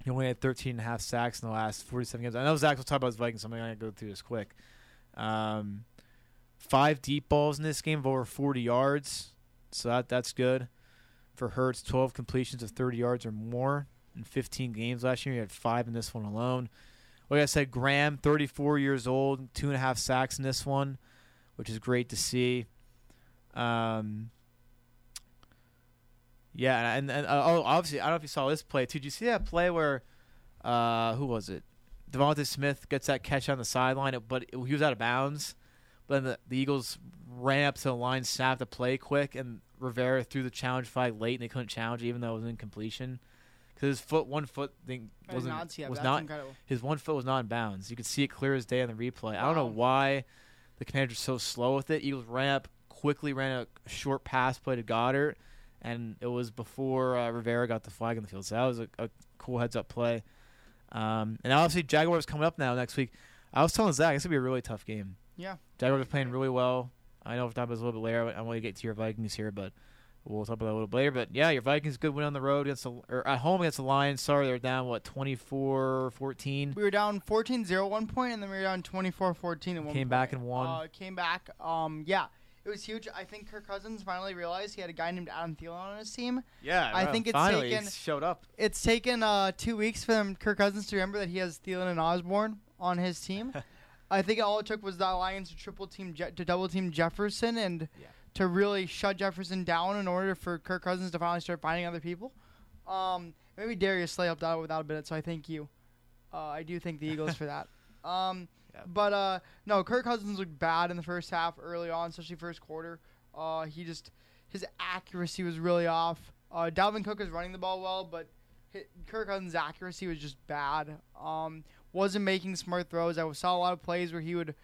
he only had thirteen and a half sacks in the last forty-seven games. I know Zach will talk about his Vikings, so I'm going to go through this quick. Um, five deep balls in this game of over forty yards, so that that's good. For Hurts, twelve completions of thirty yards or more in fifteen games last year. He had five in this one alone. Like I said, Graham, thirty-four years old, two and a half sacks in this one, which is great to see. Um Yeah, and, and uh, oh, obviously, I don't know if you saw this play, too. Did you see that play where, uh, who was it? Devonta Smith gets that catch on the sideline, but it, he was out of bounds. But then the, the Eagles ran up to the line, snapped the play quick, and Rivera threw the challenge flag late, and they couldn't challenge it, even though it was an incompletion. Because his foot, one foot thing wasn't, yeah, was not, incredible. His one foot was not in bounds. You could see it clear as day on the replay. Wow. I don't know why the Commanders were so slow with it. Eagles ran up, quickly ran a short pass play to Goddard. And it was before uh, Rivera got the flag in the field. So that was a, a cool heads-up play. Um, and obviously, Jaguars coming up now next week. I was telling Zach, it's going to be a really tough game. Yeah. Jaguars are playing really well. I know if time is a little bit later, I want to get to your Vikings here, but we'll talk about that a little bit later. But yeah, your Vikings good win on the road against the, or at home against the Lions. Sorry, they're down what twenty-four fourteen. We were down fourteen zero at one point, and then we were down twenty-four fourteen at one. Came point. back and won. Uh, came back. Um, yeah. It was huge. I think Kirk Cousins finally realized he had a guy named Adam Thielen on his team. Yeah, I right. think it's finally taken, showed up. It's taken uh, two weeks for them, Kirk Cousins to remember that he has Thielen and Osborne on his team. I think all it took was the Lions to triple team Je- to double team Jefferson and yeah. to really shut Jefferson down in order for Kirk Cousins to finally start finding other people. Um, maybe Darius Slay helped out without a bit, so I thank you. Uh, I do thank the Eagles for that. Um, yeah. But, uh, no, Kirk Cousins looked bad in the first half early on, especially first quarter. Uh, he just – his accuracy was really off. Uh, Dalvin Cook is running the ball well, but his, Kirk Cousins' accuracy was just bad. Um, wasn't making smart throws. I saw a lot of plays where he would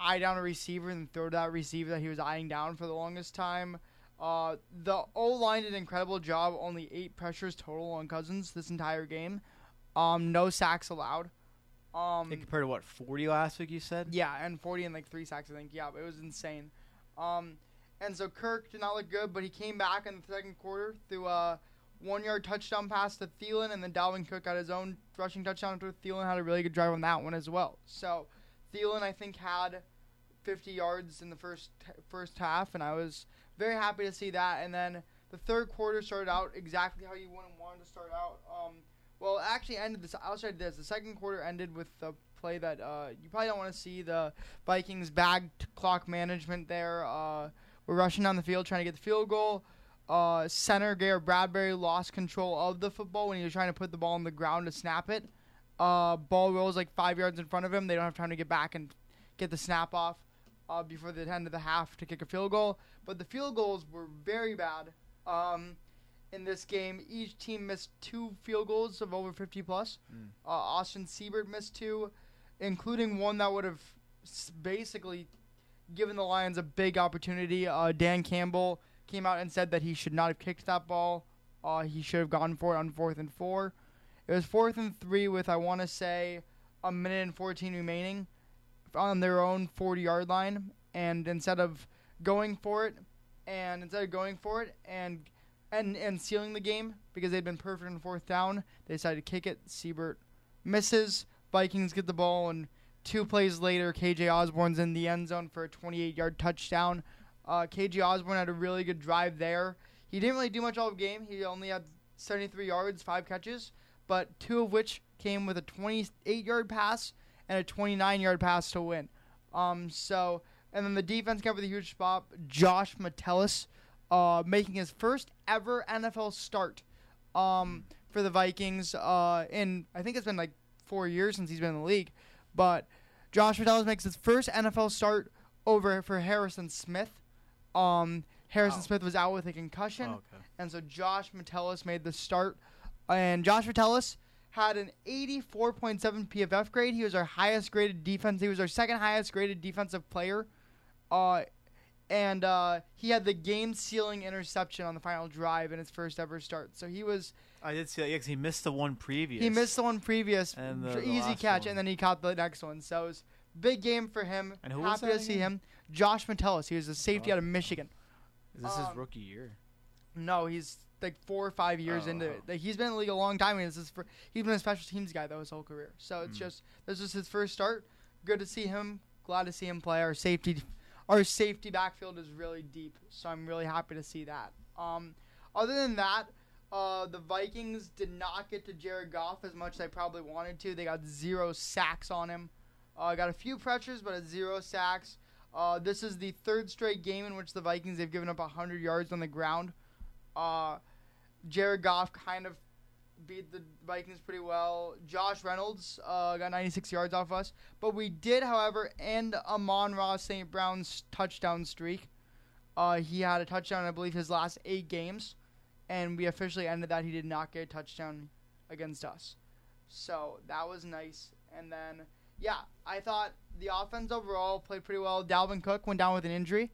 eye down a receiver and throw to that receiver that he was eyeing down for the longest time. Uh, the O-line did an incredible job. Only eight pressures total on Cousins this entire game. Um, no sacks allowed. Um, compared to what, forty last week you said? Yeah, and forty and like three sacks, I think. Yeah, but it was insane. Um, and so Kirk did not look good, but he came back in the second quarter through a one-yard touchdown pass to Thielen, and then Dalvin Cook got his own rushing touchdown to Thielen, had a really good drive on that one as well. So Thielen, I think, had fifty yards in the first first half, and I was very happy to see that. And then the third quarter started out exactly how you wouldn't want to start out. Um, Well, it actually ended this. I'll say this. The second quarter ended with the play that uh, you probably don't want to see. The Vikings bag clock management there. Uh, we're rushing down the field trying to get the field goal. Uh, center Garrett Bradbury lost control of the football when he was trying to put the ball on the ground to snap it. Uh, ball rolls like five yards in front of him. They don't have time to get back and get the snap off uh, before the end of the half to kick a field goal. But the field goals were very bad. Um... In this game, each team missed two field goals of over fifty plus. Mm. Uh, Austin Siebert missed two, including one that would have s- basically given the Lions a big opportunity. Uh, Dan Campbell came out and said that he should not have kicked that ball. Uh, he should have gone for it on fourth and four. It was fourth and three with, I want to say, a minute and fourteen remaining on their own forty-yard line. And instead of going for it, and instead of going for it, and... And and sealing the game because they'd been perfect in fourth down. They decided to kick it. Siebert misses. Vikings get the ball, and two plays later, K J Osborne's in the end zone for a twenty-eight-yard touchdown. Uh, K J Osborne had a really good drive there. He didn't really do much all game. He only had seventy-three yards, five catches, but two of which came with a twenty-eight-yard pass and a twenty-nine-yard pass to win. Um, so and then the defense got with a huge spot. Josh Metellus. Uh, making his first ever N F L start um, for the Vikings. Uh, in I think it's been like four years since he's been in the league. But Josh Metellus makes his first N F L start over for Harrison Smith. Um, Harrison oh. Smith was out with a concussion. Oh, okay. And so Josh Metellus made the start. And Josh Metellus had an eighty-four point seven P F F grade. He was our highest graded defense. He was our second highest graded defensive player. Uh And uh, he had the game-sealing interception on the final drive in his first ever start. So he was... I did see that, yeah, because he missed the one previous. He missed the one previous. And the, the easy catch, one. And then he caught the next one. So it was a big game for him. And who Happy was that to see again? him. Josh Metellus. He was a safety oh. out of Michigan. Is this um, his rookie year? No, he's like four or five years oh. into it. Like, he's been in the league a long time. And this is for, he's been a special teams guy, though, his whole career. So it's mm. just... This was his first start. Good to see him. Glad to see him play. Our safety... Our safety backfield is really deep, so I'm really happy to see that. Um, other than that, uh, the Vikings did not get to Jared Goff as much as they probably wanted to. They got zero sacks on him. Uh, got a few pressures, but a zero sacks. Uh, this is the third straight game in which the Vikings have given up one hundred yards on the ground. Uh, Jared Goff kind of beat the Vikings pretty well. Josh Reynolds uh, got ninety-six yards off us. But we did, however, end Amon-Ra Saint Brown's touchdown streak. Uh, he had a touchdown, I believe, his last eight games. And we officially ended that. He did not get a touchdown against us. So that was nice. And then, yeah, I thought the offense overall played pretty well. Dalvin Cook went down with an injury.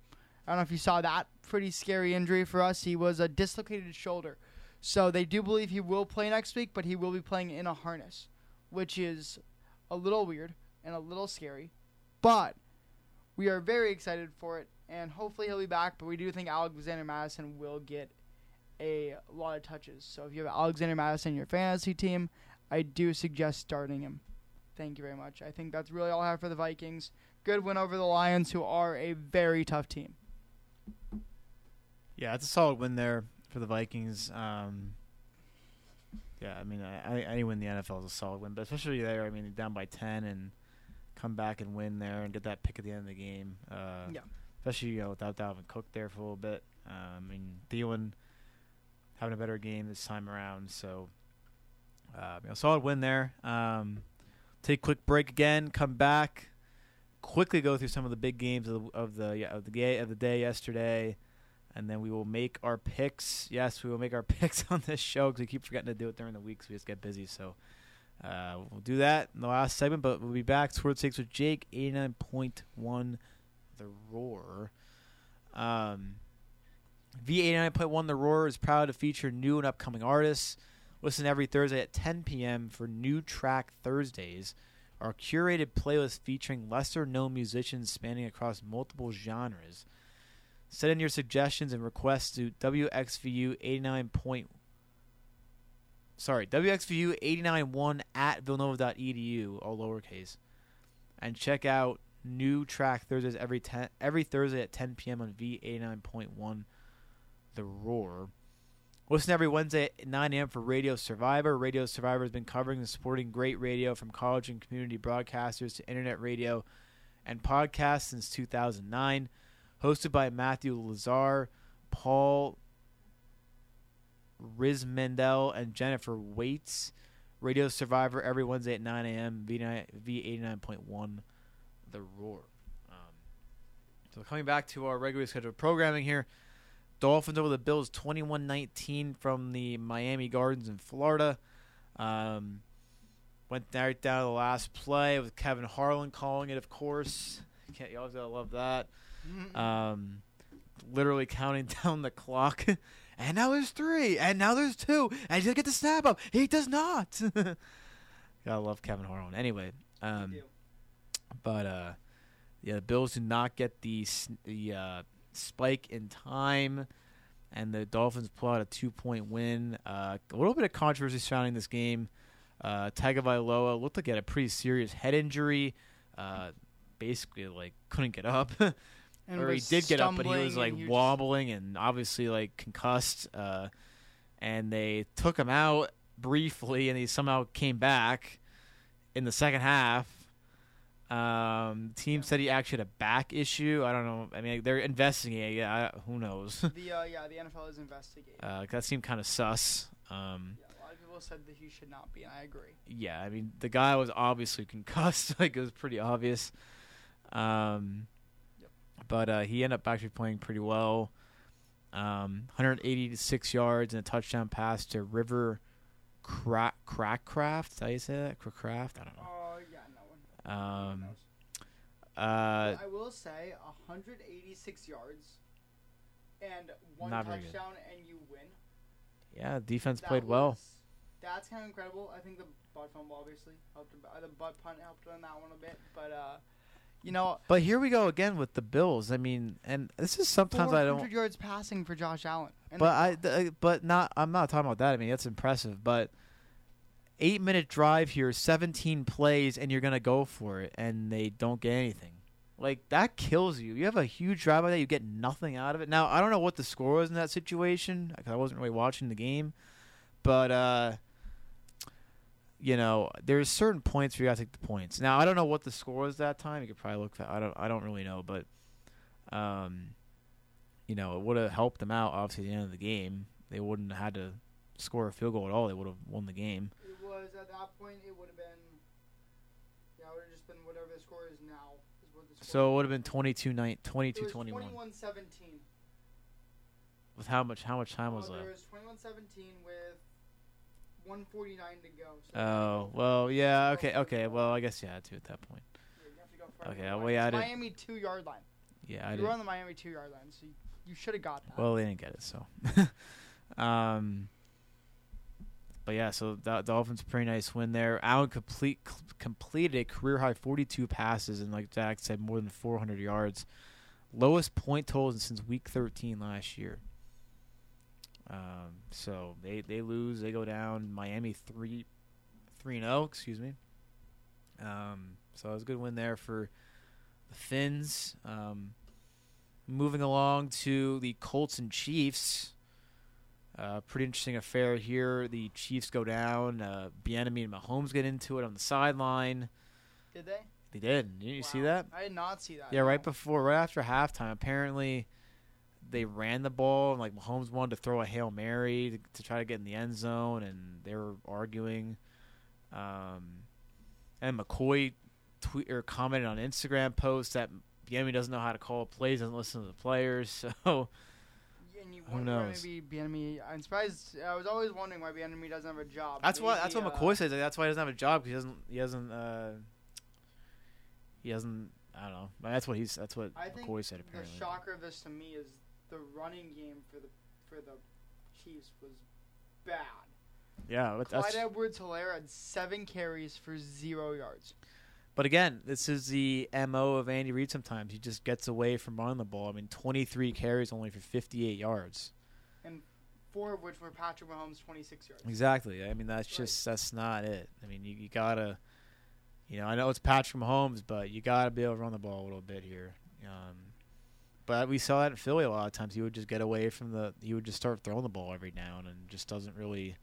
I don't know if you saw that. Pretty scary injury for us. He was a dislocated shoulder. So they do believe he will play next week, but he will be playing in a harness, which is a little weird and a little scary. But we are very excited for it, and hopefully he'll be back. But we do think Alexander Madison will get a lot of touches. So if you have Alexander Madison in your fantasy team, I do suggest starting him. Thank you very much. I think that's really all I have for the Vikings. Good win over the Lions, who are a very tough team. Yeah, it's a solid win there for the Vikings. Um, yeah, I mean, I, I, any win in the N F L is a solid win, but especially there, I mean, down by ten and come back and win there and get that pick at the end of the game. Uh, yeah. Especially, you know, without Dalvin Cook there for a little bit. Uh, I mean, Thielen having a better game this time around, so uh, you know, solid win there. Um, take a quick break again, come back, quickly go through some of the big games of the of the, yeah, of the day of the day yesterday, and then we will make our picks. Yes, we will make our picks on this show because we keep forgetting to do it during the week, so we just get busy. So uh, we'll do that in the last segment, but we'll be back. Sword Six with Jake, eighty-nine point one, The Roar. Um, V eighty-nine point one, The Roar is proud to feature new and upcoming artists. Listen every Thursday at ten p.m. for New Track Thursdays, our curated playlist featuring lesser-known musicians spanning across multiple genres. Send in your suggestions and requests to W X V U eighty-nine point, sorry, W X V U eight ninety-one at villanova dot e d u, all lowercase. And check out New Track Thursdays every ten, every Thursday at ten p.m. on V eighty-nine point one, The Roar. Listen every Wednesday at nine a.m. for Radio Survivor. Radio Survivor has been covering and supporting great radio from college and community broadcasters to internet radio and podcasts since two thousand nine. Hosted by Matthew Lazar, Paul Rizmendel, and Jennifer Waits. Radio Survivor every Wednesday at nine a.m. V eighty-nine point one, The Roar. Um, so coming back to our regularly scheduled programming here. Dolphins over the Bills twenty-one nineteen from the Miami Gardens in Florida. Um, went right down to the last play with Kevin Harlan calling it, of course. Can't, you always gotta love that. Um, literally counting down the clock. And now there's three. And now there's two. And he'll get the snap up. He does not. Gotta love Kevin Harlan. Anyway. Um, but, uh, yeah, the Bills do not get the, the, uh, spike in time, and the Dolphins pull out a two-point win. Uh, a little bit of controversy surrounding this game. Uh, Tagovailoa looked like he had a pretty serious head injury. Uh, basically, like, couldn't get up. or he did get up, but he was, like, and wobbling just... and obviously, like, concussed. Uh, and they took him out briefly, and he somehow came back in the second half. Um, team yeah. said he actually had a back issue. I don't know. I mean, they're investigating. Yeah, I, who knows? The uh, yeah, the N F L is investigating. Uh, that seemed kind of sus. Um, yeah, a lot of people said that he should not be, and I agree. Yeah, I mean, the guy was obviously concussed. Like, it was pretty obvious. Um, yep. But uh, he ended up actually playing pretty well. Um, one hundred eighty-six yards and a touchdown pass to River Cra- Crackcraft. How do you say that? Crackcraft? I don't know. Uh, Um, uh, I will say one hundred eighty-six yards and one touchdown and you win. Yeah, defense that played was, well. That's kind of incredible. I think the butt fumble obviously helped. Uh, the butt punt helped on that one a bit, but uh, you know. But here we go again with the Bills. I mean, and this is sometimes I don't. four hundred yards passing for Josh Allen. But I, th- but not. I'm not talking about that. I mean, that's impressive, but. Eight-minute drive here, seventeen plays, and you're going to go for it, and they don't get anything. Like, that kills you. You have a huge drive like that. You get nothing out of it. Now, I don't know what the score was in that situation because I wasn't really watching the game. But, uh, you know, there's certain points where you got to take the points. Now, I don't know what the score was that time. You could probably look. I don't, I don't really know. But, um, you know, it would have helped them out, obviously, at the end of the game. They wouldn't have had to score a field goal at all. They would have won the game. At that point, it would have been, yeah, it would have just been whatever the score is now. Is what the score so it would have been twenty-two twenty-one. twenty-two twenty-one. With how much? How much time oh, was left? There was twenty-one seventeen with one forty-nine to go. So oh well, yeah. Okay, okay. Well, I guess yeah, too at that point. Yeah, you have to go okay, well, yeah, I did. Miami two yard line. Yeah, I did. You were on the Miami two yard line, so you, you should have got that. Well, they didn't get it, so. um. But, yeah, so the Dolphins, pretty nice win there. Allen complete, completed a career-high forty-two passes and, like Zach said, more than four hundred yards Lowest point totals since week thirteen last year. Um, so they, they lose. They go down. Miami three, three and oh, excuse me. Um, so it was a good win there for the Finns. Um, moving along to the Colts and Chiefs. Uh, pretty interesting affair here. The Chiefs go down. Uh, Bieniemy and Mahomes get into it on the sideline. Did they? They did. Didn't you wow. see that? I did not see that. Yeah, no. right before, right after halftime, apparently they ran the ball, and like Mahomes wanted to throw a Hail Mary to, to try to get in the end zone, and they were arguing. Um, and McCoy tweet or commented on Instagram posts that Bieniemy doesn't know how to call plays, doesn't listen to the players, so. And you wonder why maybe Bieniemy. I'm surprised. I was always wondering why Bieniemy doesn't have a job. That's maybe, what. That's uh, what McCoy says. Like, that's why he doesn't have a job, because he doesn't. He doesn't. Uh, he doesn't. I don't know. That's what he's. That's what I McCoy said. Apparently, the shocker of this to me is the running game for the for the Chiefs was bad. Yeah, but Clyde Edwards-Helaire had seven carries for zero yards. But again, this is the M O of Andy Reid sometimes. He just gets away from running the ball. I mean, twenty-three carries only for fifty-eight yards. And four of which were Patrick Mahomes' twenty-six yards. Exactly. I mean, that's right. just that's not it. I mean, you, you got to, you know, I know it's Patrick Mahomes, but you got to be able to run the ball a little bit here. Um, but we saw that in Philly a lot of times. He would just get away from the – he would just start throwing the ball every now and then, and just doesn't really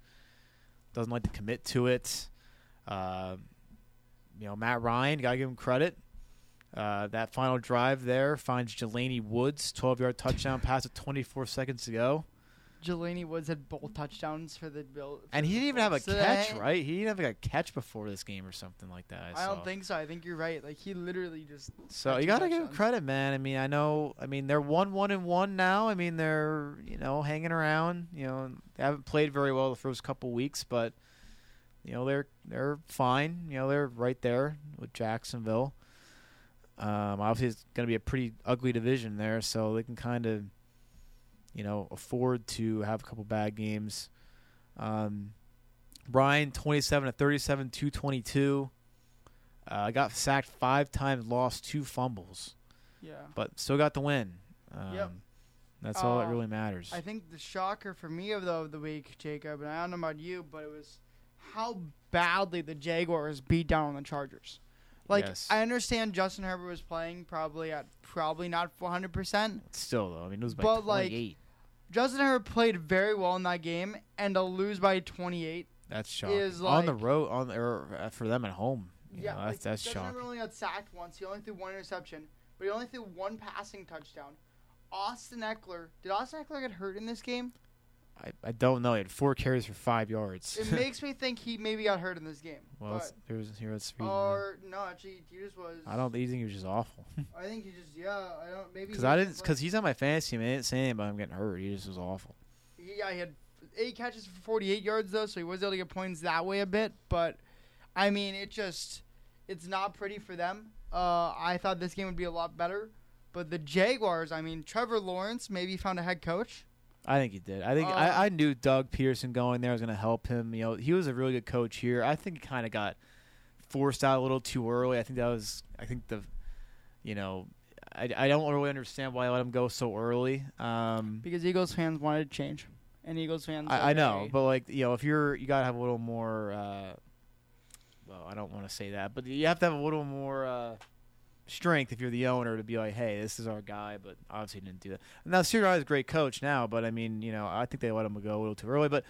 – doesn't like to commit to it. Uh, You know, Matt Ryan, got to give him credit. Uh, that final drive there finds Jelani Woods, twelve-yard touchdown pass with twenty-four seconds to go. Jelani Woods had both touchdowns for the Bills. And he didn't even have a today. catch, right? He didn't have like, a catch before this game or something like that. I, I don't think so. I think you're right. Like, he literally just... So, you got to give him credit, man. I mean, I know... I mean, they're one, one, and one now. I mean, they're, you know, hanging around. You know, they haven't played very well the first couple weeks, but... You know, they're they're fine. You know, they're right there with Jacksonville. Um, obviously, it's going to be a pretty ugly division there, so they can kind of, you know, afford to have a couple bad games. Um, Ryan, twenty-seven to thirty-seven, two twenty-two. Uh, got sacked five times, lost two fumbles. Yeah. But still got the win. Um, yep. That's uh, all that really matters. I think the shocker for me of the, of the week, Jacob, and I don't know about you, but it was... how badly the Jaguars beat down on the Chargers. Like, yes. I understand Justin Herbert was playing probably at probably not one hundred percent. Still, though. I mean, it was by but twenty-eight. Like, Justin Herbert played very well in that game, and to lose by twenty-eight that's shocking. Is like, on the road, on the, or for them at home. You yeah, know, that's, like, that's Justin shocking. Herbert only got sacked once. He only threw one interception, but he only threw one passing touchdown. Austin Eckler. Did Austin Eckler get hurt in this game? I, I don't know. He had four carries for five yards. It makes me think he maybe got hurt in this game. Well, there was here at speed. Or no, actually, he just was. I don't think he was just awful. I think he just yeah. I don't maybe because I didn't because he's on my fantasy team. I didn't say anything about him getting hurt. He just was awful. Yeah, he had eight catches for forty-eight yards though, so he was able to get points that way a bit. But I mean, it just it's not pretty for them. Uh, I thought this game would be a lot better, but the Jaguars. I mean, Trevor Lawrence maybe found a head coach. I think he did. I think um, I, I knew Doug Peterson going there was going to help him. You know, he was a really good coach here. I think he kind of got forced out a little too early. I think that was. I think the, you know, I, I don't really understand why I let him go so early. Um, because Eagles fans wanted to change, and Eagles fans. I, I know, but like you know, if you're you gotta have a little more. Uh, well, I don't want to say that, but you have to have a little more. Uh, strength if you're the owner to be like, hey, this is our guy, but obviously he didn't do that. Now, Sirianni is a great coach now, but I mean, you know, I think they let him go a little too early, but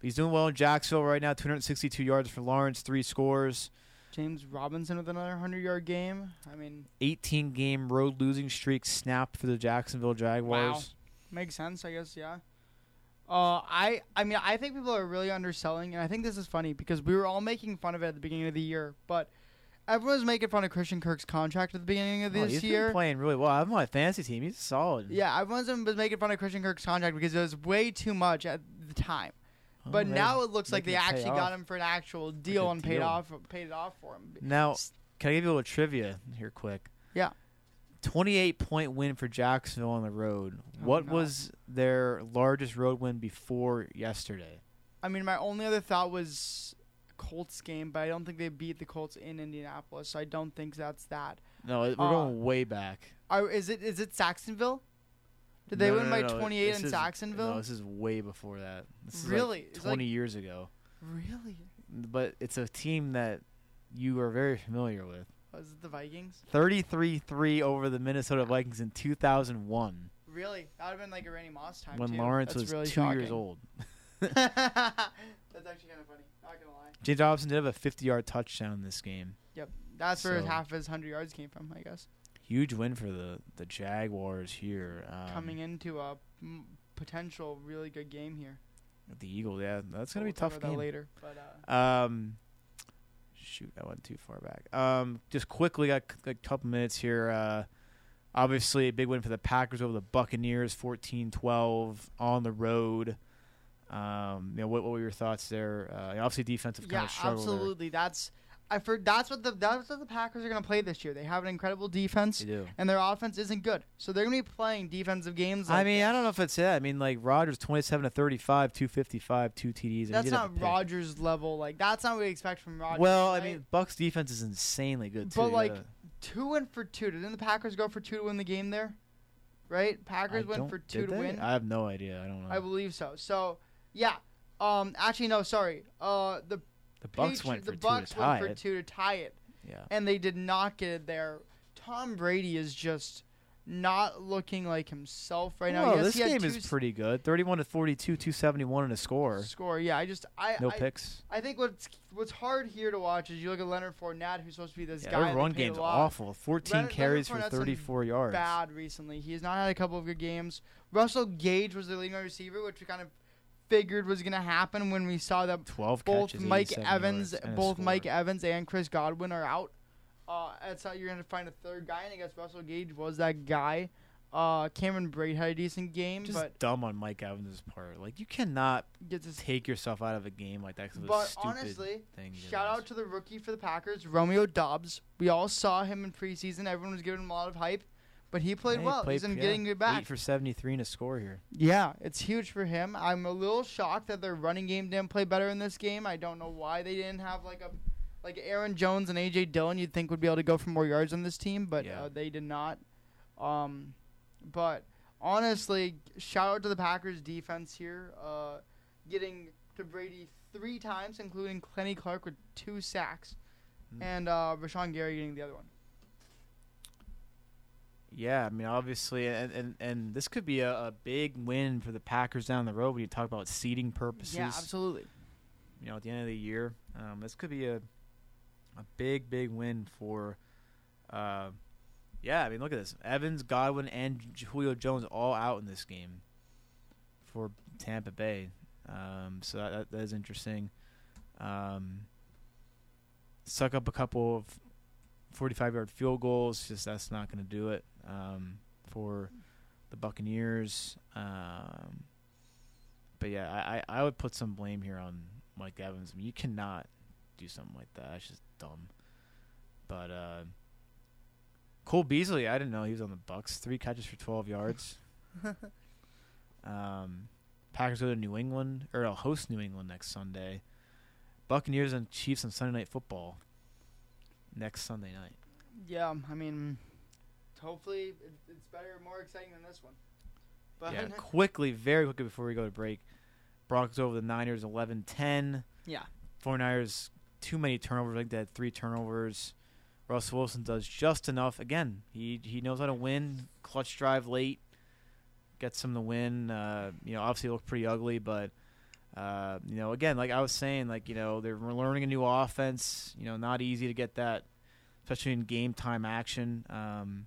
he's doing well in Jacksonville right now, two sixty-two yards for Lawrence, three scores. James Robinson with another hundred-yard game. I mean, eighteen-game road losing streak snapped for the Jacksonville Jaguars. Wow. Makes sense, I guess, yeah. Uh, I, I mean, I think people are really underselling, and I think this is funny because we were all making fun of it at the beginning of the year, but everyone was making fun of Christian Kirk's contract at the beginning of this oh, he's year. He's been playing really well. I'm on a fantasy team. He's solid. Yeah, everyone was making fun of Christian Kirk's contract because it was way too much at the time. Oh, but now it looks like they actually got him for an actual deal and paid off, paid it off for him. Now, can I give you a little trivia here quick? Yeah. twenty-eight point win for Jacksonville on the road. Oh, what no. was their largest road win before yesterday? I mean, my only other thought was... Colts game, but I don't think they beat the Colts in Indianapolis, so I don't think that's that. No, we're uh, going way back. Are, is it is it Saxonville? Did no, they win no, no, by no. twenty-eight this in is, Saxonville? No, this is way before that. This really? is like twenty like, years ago. Really? But it's a team that you are very familiar with. Was it the Vikings? thirty-three three over the Minnesota Vikings in two thousand one. Really? That would have been like a Randy Moss time, When too. Lawrence That's was really two shocking. years old. That's actually kind of funny. Not going to lie. Jay Dobson did have a fifty-yard touchdown this game. Yep. That's so. where half his one hundred yards came from, I guess. Huge win for the, the Jaguars here. Um, Coming into a m- potential really good game here. The Eagles, yeah. That's going to be a tough game. We'll talk about that later. But, uh, um, shoot, I went too far back. Um, just quickly, got c- a couple minutes here. Uh, obviously, a big win for the Packers over the Buccaneers, fourteen twelve on the road. Um, you know, what, what were your thoughts there? Uh, obviously, defensive yeah, kind of struggle. Yeah, absolutely. There. That's... I for that's what the that's what the Packers are going to play this year. They have an incredible defense, they do. and their offense isn't good, so they're going to be playing defensive games. Like I mean, this. I don't know if it's that. I mean, like Rodgers, twenty-seven to thirty-five, two fifty-five, two T Ds. That's not Rodgers level. Like that's not what we expect from Rodgers. Well, right? I mean, Bucks defense is insanely good. But too, like yeah. two and for two. Didn't the Packers go for two to win the game there? Right, Packers I went for two to they? win. I have no idea. I don't know. I believe so. So yeah, um, actually no, sorry. Uh, the. The Bucks Patri- went for, the two, Bucks to went for two to tie it, yeah. and they did not get it there. Tom Brady is just not looking like himself right well, now. Yes, this he game is s- pretty good. Thirty-one to forty-two, two seventy-one, and a score. Score, yeah. I just, I no I, picks. I think what's what's hard here to watch is you look at Leonard Fournette, who's supposed to be this yeah, guy. Their run game's awful. Fourteen Leonard, carries Leonard for thirty-four yards. Bad recently. He has not had a couple of good games. Russell Gage was the leading receiver, which we kind of. figured was going to happen when we saw that both Mike Evans, both Mike Evans and Chris Godwin are out. Uh, that's how you're going to find a third guy, and I guess Russell Gage was that guy. Uh, Cameron Braid had a decent game, just but dumb on Mike Evans' part. Like you cannot get to take yourself out of a game like that. But stupid honestly, thing shout out to the rookie for the Packers, Romeo Doubs. We all saw him in preseason. Everyone was giving him a lot of hype. But he played yeah, well. He played, He's been yeah, getting it back. Eight for seventy-three and a score here. Yeah, it's huge for him. I'm a little shocked that their running game didn't play better in this game. I don't know why they didn't have like a, like Aaron Jones and A J Dillon. You'd think would be able to go for more yards on this team, but yeah. uh, they did not. Um, but honestly, shout out to the Packers defense here, uh, getting to Brady three times, including Kenny Clark with two sacks, mm. and uh, Rashawn Gary getting the other one. Yeah, I mean, obviously, and, and, and this could be a, a big win for the Packers down the road when you talk about seeding purposes. Yeah, absolutely. You know, at the end of the year, um, this could be a a big, big win for, uh, yeah, I mean, look at this. Evans, Godwin, and Julio Jones all out in this game for Tampa Bay. Um, so that, that, that is interesting. Um, suck up a couple of forty-five-yard field goals, just that's not going to do it um, for the Buccaneers. Um, but, yeah, I, I would put some blame here on Mike Evans. I mean, you cannot do something like that. That's just dumb. But uh, Cole Beasley, I didn't know he was on the Bucs. Three catches for twelve yards. um, Packers go to New England, or I'll host New England next Sunday. Buccaneers and Chiefs on Sunday Night Football. Next Sunday night. Yeah, I mean, hopefully it's better, more exciting than this one. But yeah, quickly, very quickly before we go to break, Broncos over the Niners eleven ten. Yeah. forty-niners, too many turnovers. I think they had three turnovers. Russell Wilson does just enough. Again, he he knows how to win. Clutch drive late. Gets him the win. Uh, you know, obviously it looked pretty ugly, but... Uh, you know, again, like I was saying, like, you know, they're learning a new offense, you know, not easy to get that, especially in game time action. Um,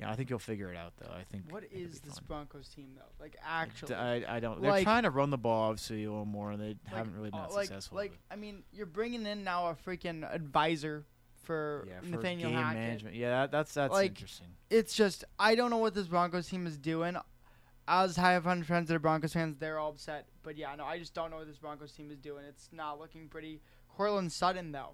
yeah, I think you'll figure it out, though. I think. What is this fun. Broncos team, though? Like, actually. I, I don't. They're like, trying to run the ball, obviously, a little more, and they like, haven't really been uh, like, successful. Like, I mean, you're bringing in now a freaking advisor for yeah, Nathaniel for game Hackett. Management. Yeah, that, that's, that's like, interesting. It's just, I don't know what this Broncos team is doing. I was high up on friends that are Broncos fans. They're all upset. But, yeah, no, I just don't know what this Broncos team is doing. It's not looking pretty. Cortland Sutton, though,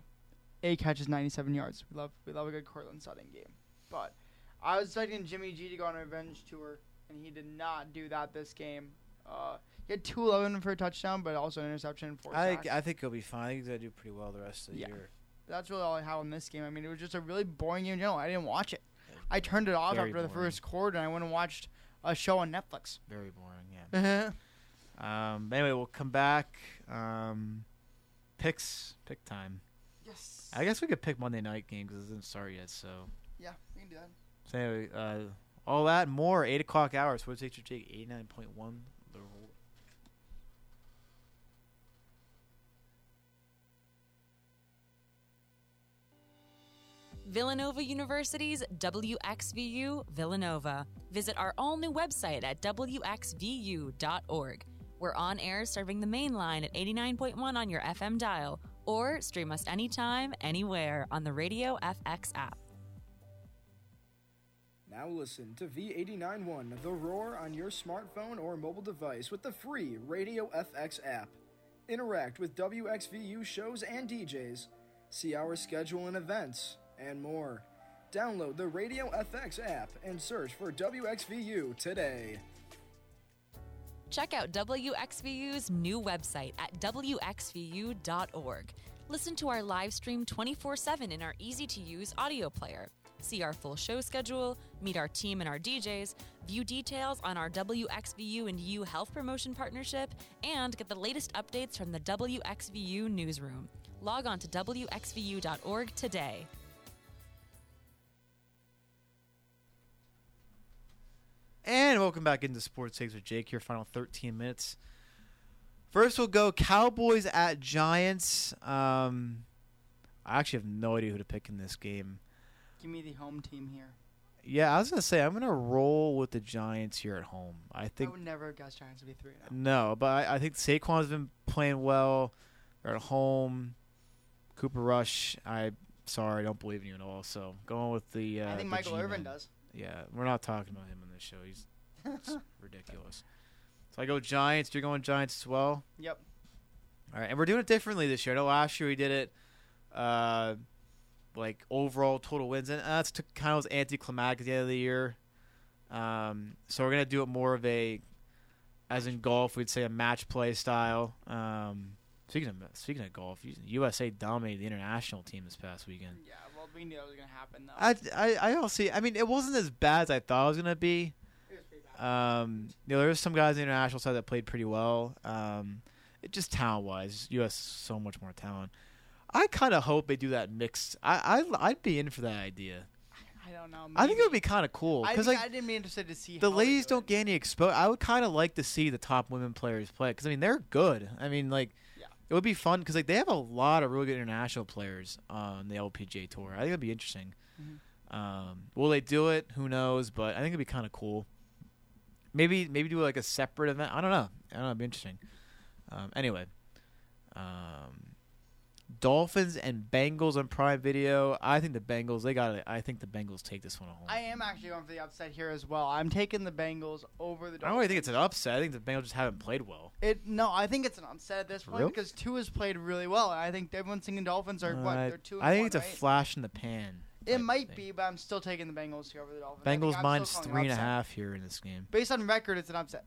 eight catches, ninety-seven yards. We love we love a good Cortland Sutton game. But I was expecting Jimmy G to go on a revenge tour, and he did not do that this game. Uh, he had two eleven for a touchdown, but also an interception. For I think, I think he'll be fine. He's going to do pretty well the rest of the yeah. year. That's really all I had in this game. I mean, it was just a really boring game in general. I didn't watch it. I turned it off Very after boring. the first quarter, and I went and watched a show on Netflix. Very boring, yeah. um, anyway, we'll come back. Um, picks. Pick time. Yes. I guess we could pick Monday night game because it doesn't start yet, so. Yeah, we can do that. So anyway, uh, all that and more, eight o'clock hours. Sports Nature Jake, eighty-nine point one. Villanova University's W X V U Villanova. Visit our all-new website at W X V U dot org. We're on air serving the main line at eighty-nine point one on your F M dial, or stream us anytime, anywhere on the Radio F X app. Now listen to V eighty-nine point one, The Roar, on your smartphone or mobile device with the free Radio F X app. Interact with W X V U shows and D Js. See our schedule and events, and more. Download the Radio F X app and search for W X V U today. Check out W X V U's new website at W X V U dot org. Listen to our live stream twenty-four seven in our easy-to-use audio player. See our full show schedule, meet our team and our D Js, view details on our W X V U and U Health Promotion Partnership, and get the latest updates from the W X V U newsroom. Log on to W X V U dot org today. And welcome back into Sports Takes with Jake here, final thirteen minutes. First, we'll go Cowboys at Giants. Um, I actually have no idea who to pick in this game. Give me the home team here. Yeah, I was going to say, I'm going to roll with the Giants here at home. I think I would never guess Giants would be three and oh. No, but I, I think Saquon's been playing well. They're at home. Cooper Rush, I sorry, I don't believe in you at all. So going with the uh, I think Michael G-man. Irvin does. Yeah, we're not talking about him on this show. He's ridiculous. So I go Giants. You're going Giants as well? Yep. All right, and we're doing it differently this year. I know last year we did it, uh, like, overall total wins. And that's uh, kind of was anticlimactic at the end of the year. Um, so we're going to do it more of a, as in golf, we'd say a match play style. Um, speaking of speaking of golf, U S A dominated the international team this past weekend. Yeah. We knew that was going to happen, though. I, I, I don't see – I mean, it wasn't as bad as I thought it was going to be. It was pretty bad. Um, you know, there was some guys on the international side that played pretty well. Um, it just talent-wise, U S so much more talent. I kind of hope they do that mixed – I, I, I'd be in for that idea. I don't know. Maybe. I think it would be kind of cool. I, like, I didn't be interested to see the how ladies don't get any exposure. I would kind of like to see the top women players play because, I mean, they're good. I mean, like – it would be fun because, like, they have a lot of really good international players on the L P G A Tour. I think it would be interesting. Mm-hmm. Um, will they do it? Who knows? But I think it would be kind of cool. Maybe maybe do, like, a separate event. I don't know. I don't know. It would be interesting. Um, anyway. Um, Dolphins and Bengals on Prime Video. I think the Bengals, they got it. I think the Bengals take this one home. I am actually going for the upset here as well. I'm taking the Bengals over the Dolphins. I don't really think it's an upset. I think the Bengals just haven't played well. It No, I think it's an upset at this point really? because Tua's played really well. And I think everyone's thinking Dolphins are, uh, what, they're two and one, I think it's right? a flash in the pan. It might thing. be, but I'm still taking the Bengals here over the Dolphins. Bengals minus three and a half here in this game. Based on record, it's an upset.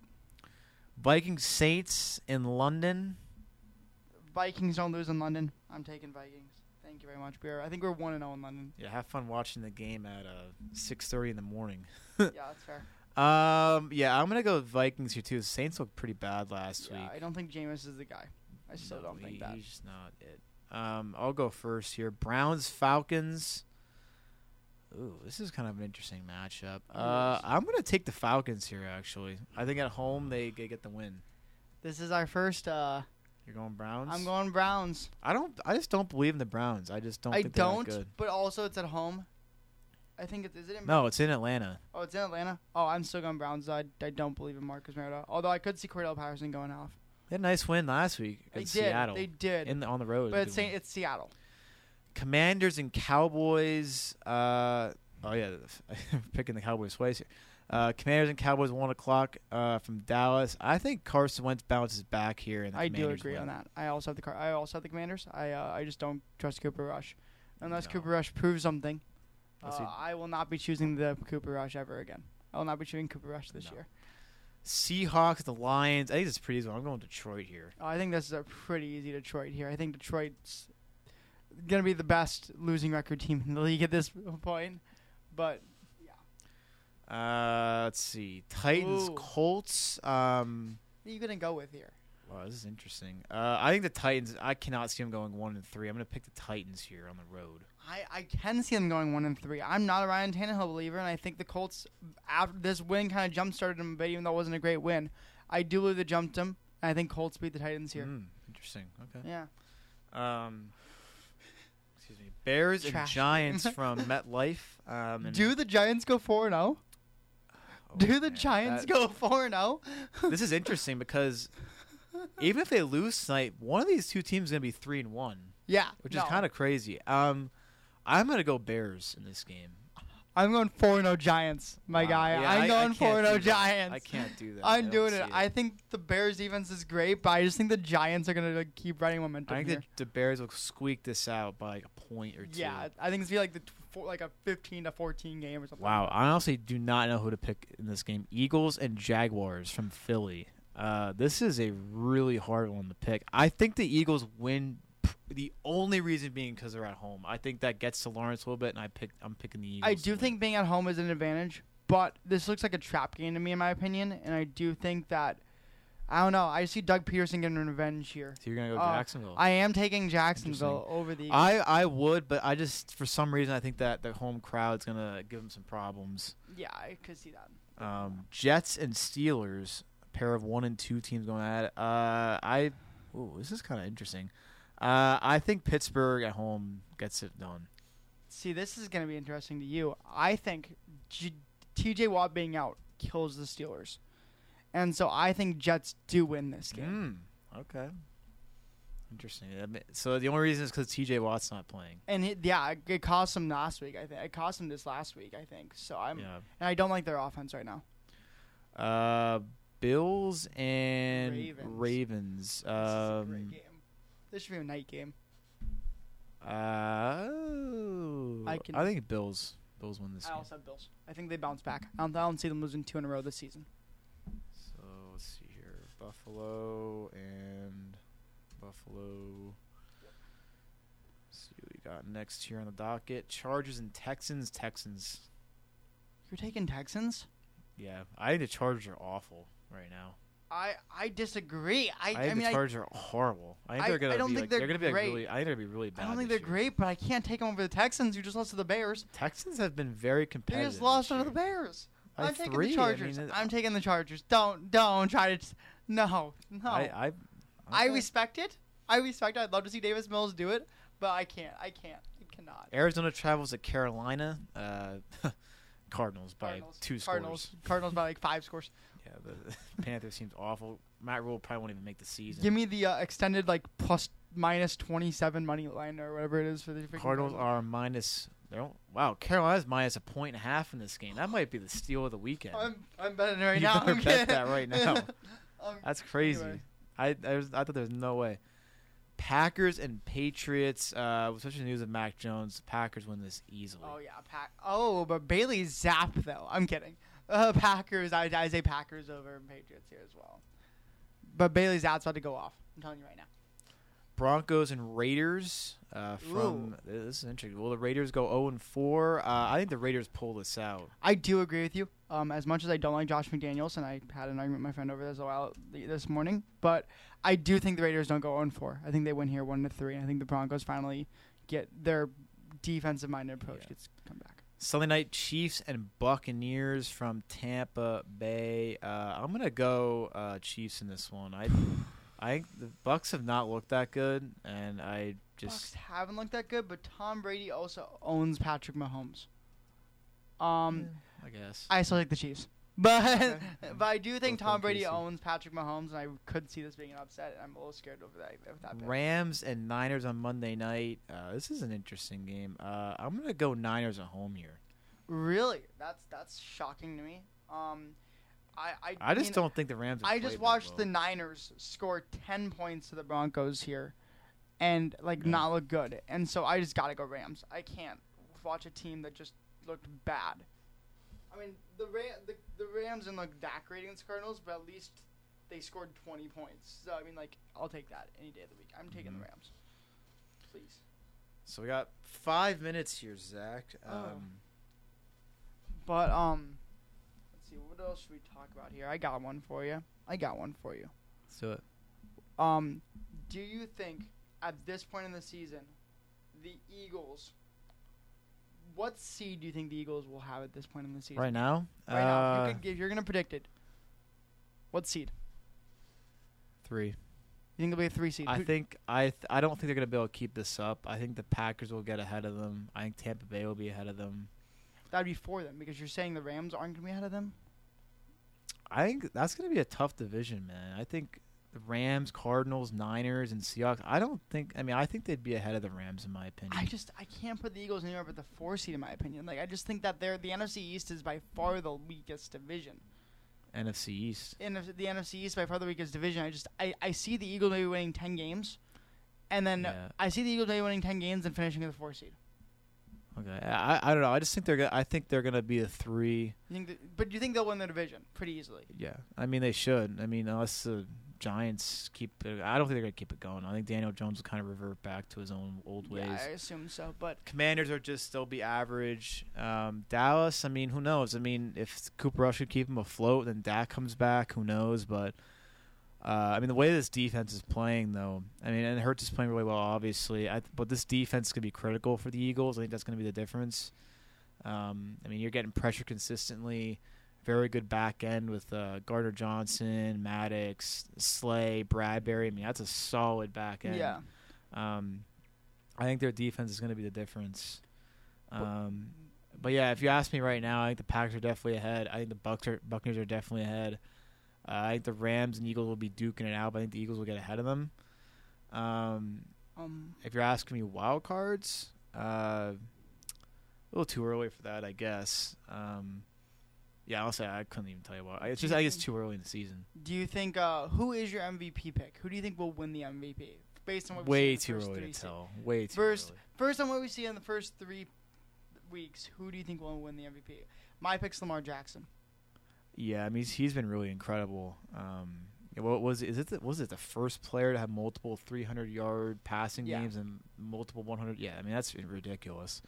Vikings Saints in London. Vikings don't lose in London. I'm taking Vikings. Thank you very much. We are, I think we're one and oh in London. Yeah, have fun watching the game at uh, six thirty in the morning. Yeah, that's fair. Um. Yeah, I'm gonna go with Vikings here too. The Saints looked pretty bad last yeah, week. I don't think Jameis is the guy. I still no, don't he, think that. He's just not it. Um. I'll go first here. Browns Falcons. Ooh, this is kind of an interesting matchup. Uh, I'm gonna take the Falcons here. Actually, I think at home they, they get the win. This is our first. Uh, You're going Browns? I'm going Browns. I don't. I just don't believe in the Browns. I just don't. I think don't. They're good. But also, it's at home. I think it's is it in No, it's in Atlanta. Oh, it's in Atlanta? Oh, I'm still going Browns. I, I don't believe in Marcus Mariota. Although I could see Cordell Patterson going off. They had a nice win last week in Seattle. They did. In the, on the road. But it's, it's Seattle. Commanders and Cowboys. Uh, oh, yeah. Picking the Cowboys twice here. Uh, Commanders and Cowboys, one o'clock uh, from Dallas. I think Carson Wentz bounces back here. And the I Commanders do agree win. on that. I also have the Car- I also have the Commanders. I, uh, I just don't trust Cooper Rush. Unless no. Cooper Rush proves something. Uh, I will not be choosing the Cooper Rush ever again. I will not be choosing Cooper Rush this no. year. Seahawks, the Lions. I think it's pretty easy. I'm going Detroit here. Oh, I think this is a pretty easy Detroit here. I think Detroit's going to be the best losing record team in the league at this point. But, yeah. Uh, let's see. Titans, Ooh. Colts. Um, what are you going to go with here? Wow, this is interesting. Uh, I think the Titans, I cannot see them going one and three. I'm going to pick the Titans here on the road. I, I can see them going one and three. I'm not a Ryan Tannehill believer, and I think the Colts, after this win, kind of jump-started them a bit, even though it wasn't a great win. I do believe they jumped them, and I think Colts beat the Titans here. Mm, interesting. Okay. Yeah. Um. Excuse me. Bears Trash. and Giants from MetLife. Um, do the Giants go four and oh? Oh, do the man, Giants that... go four and oh? This is interesting because... Even if they lose tonight, one of these two teams is going to be three and one. Yeah, which no. is kind of crazy. Um, I'm going to go Bears in this game. I'm going four and zero Giants, my wow. guy. Yeah, I'm going four and zero Giants. I can't do that. I'm doing it. it. I think the Bears defense is great, but I just think the Giants are going to like, keep riding momentum. I think here. The, the Bears will squeak this out by like a point or two. Yeah, I think it's gonna be like the tw- like a fifteen to fourteen game or something. Wow, I honestly do not know who to pick in this game. Eagles and Jaguars from Philly. Uh, this is a really hard one to pick. I think the Eagles win. P- the only reason being because they're at home. I think that gets to Lawrence a little bit, and I pick. I'm picking the Eagles. I do think being at home is an advantage, but this looks like a trap game to me, in my opinion. And I do think that I don't know. I see Doug Peterson getting revenge here. So you're gonna go uh, Jacksonville. I am taking Jacksonville over the Eagles. I I would, but I just for some reason I think that the home crowd's gonna give them some problems. Yeah, I could see that. Um, Jets and Steelers. Pair of one and two teams going at it. Uh, I, ooh, this is kind of interesting. Uh, I think Pittsburgh at home gets it done. See, this is going to be interesting to you. I think G- T J Watt being out kills the Steelers, and so I think Jets do win this game. Mm, okay, interesting. So the only reason is because T J Watt's not playing. And it, yeah, it, it cost him last week. I think it cost him this last week. I think so. I'm yeah. and I don't like their offense right now. Uh. Bills and Ravens. Ravens. Um, this is a great game. This should be a night game. Uh, I, can, I think Bills. Bills win this. I game. also have Bills. I think they bounce back. I don't, I don't see them losing two in a row this season. So let's see here: Buffalo and Buffalo. Let's see what we got next here on the docket: Chargers and Texans. Texans. You're taking Texans? Yeah, I think the Chargers are awful right now. I, I disagree. I, I think I mean, the Chargers I, are horrible. I think I, they're going to be like, they're they're gonna be like really. I think they're going to be really bad. I don't think they're year. great, but I can't take them over the Texans. You just lost to the Bears. Texans have been very competitive. They just lost to the Bears. By I'm three. taking the Chargers. I mean, I'm taking the Chargers. Don't don't try to. T- no no. I I, I respect it. I respect it. I'd love to see Davis Mills do it, but I can't. I can't. I cannot. Arizona travels to Carolina. Uh, Cardinals by Cardinals. two Cardinals. scores. Cardinals by like five scores. Yeah, the Panthers seems awful. Matt Rule probably won't even make the season. Give me the uh, extended like plus minus twenty-seven money line or whatever it is for the Cardinals. Are minus. They don't, wow, Carolina's minus a point and a half in this game. That might be the steal of the weekend. I'm I'm betting right you now. Better I'm bet that right now. um, That's crazy. Anyway. I I, was, I thought there was no way. Packers and Patriots. Uh, especially the news of Mac Jones. The Packers win this easily. Oh yeah, Pack. Oh, but Bailey Zapp though. I'm kidding. Uh, Packers. I, I say Packers over Patriots here as well. But Bailey Zapp's about to go off. I'm telling you right now. Broncos and Raiders. Uh, from Ooh. This is interesting. Will the Raiders go oh and four? Uh, I think the Raiders pull this out. I do agree with you. Um, as much as I don't like Josh McDaniels, and I had an argument with my friend over this a while this morning, but I do think the Raiders don't go oh and four. I think they win here one to three. I think the Broncos finally get their defensive-minded approach yeah. gets come back. Sunday night, Chiefs and Buccaneers from Tampa Bay. Uh, I'm gonna go uh, Chiefs in this one. I. I think the Bucks have not looked that good, and I just Bucks haven't looked that good. But Tom Brady also owns Patrick Mahomes. Um, yeah, I guess I still like the Chiefs, but okay. but I do think Both Tom Brady P C. owns Patrick Mahomes, and I could see this being an upset. I'm a little scared over that. With that pick. Rams and Niners on Monday night. Uh, this is an interesting game. Uh, I'm gonna go Niners at home here. Really? That's that's shocking to me. Um. I, I, I just mean, don't think the Rams have I just watched well. the Niners score ten points to the Broncos here and, like, yeah. not look good. And so I just got to go Rams. I can't watch a team that just looked bad. I mean, the Ra- the the Rams and the D A C rating the Cardinals, but at least they scored twenty points. So, I mean, like, I'll take that any day of the week. I'm taking mm-hmm. the Rams. Please. So we got five minutes here, Zach. Um, oh. But, um, let's see, what else should we talk about here? I got one for you. I got one for you. Let's do it. Um, do you think, at this point in the season, the Eagles, what seed do you think the Eagles will have at this point in the season? Right now? Right uh, now. You could give, you're going to predict it. What seed? Three. You think it'll be a three seed? I think I th- I don't think they're gonna be able to keep this up. I think the Packers will get ahead of them. I think Tampa Bay will be ahead of them. That'd be for them because you're saying the Rams aren't gonna be ahead of them. I think that's gonna be a tough division, man. I think the Rams, Cardinals, Niners, and Seahawks. I don't think. I mean, I think they'd be ahead of the Rams in my opinion. I just I can't put the Eagles anywhere but the four seed in my opinion. Like I just think that they're the N F C East is by far the weakest division. N F C East. And the N F C East by far the weakest division. I just I, I see the Eagles maybe winning ten games, and then yeah. I see the Eagles maybe winning ten games and finishing with the four seed. Okay, I I don't know. I just think they're gonna, I think they're gonna be a three. You think the, but do you think they'll win the division pretty easily? Yeah, I mean they should. I mean unless the Giants keep it, I don't think they're gonna keep it going. I think Daniel Jones will kind of revert back to his own old ways. Yeah, I assume so. But Commanders are just they'll be average. Um, Dallas, I mean, who knows? I mean, if Cooper Rush could keep him afloat, then Dak comes back. Who knows? But uh, I mean, the way this defense is playing, though, I mean, and Hurts is playing really well, obviously. I, but this defense could be critical for the Eagles. I think that's gonna be the difference. Um, I mean, you're getting pressure consistently. Very good back end with uh, Gardner Johnson, Maddox, Slay, Bradbury. I mean, that's a solid back end. Yeah. Um, I think their defense is going to be the difference. Um, but, but, yeah, if you ask me right now, I think the Packers are definitely ahead. I think the Bucs are, Buccaneers are definitely ahead. Uh, I think the Rams and Eagles will be duking it out, but I think the Eagles will get ahead of them. Um, um, if you're asking me wild cards, uh, a little too early for that, I guess. Um Yeah, I'll say I couldn't even tell you why. It's just I guess too early in the season. Do you think uh, who is your M V P pick? Who do you think will win the M V P based on what way we've seen too in the first early to tell. Se- way too first, early. First on what we see in the first three weeks, who do you think will win the M V P? My pick's Lamar Jackson. Yeah, I mean he's, he's been really incredible. Um, what was it? Is it the, was it the first player to have multiple three hundred yard passing yeah. games and multiple one hundred? Yeah, I mean that's ridiculous.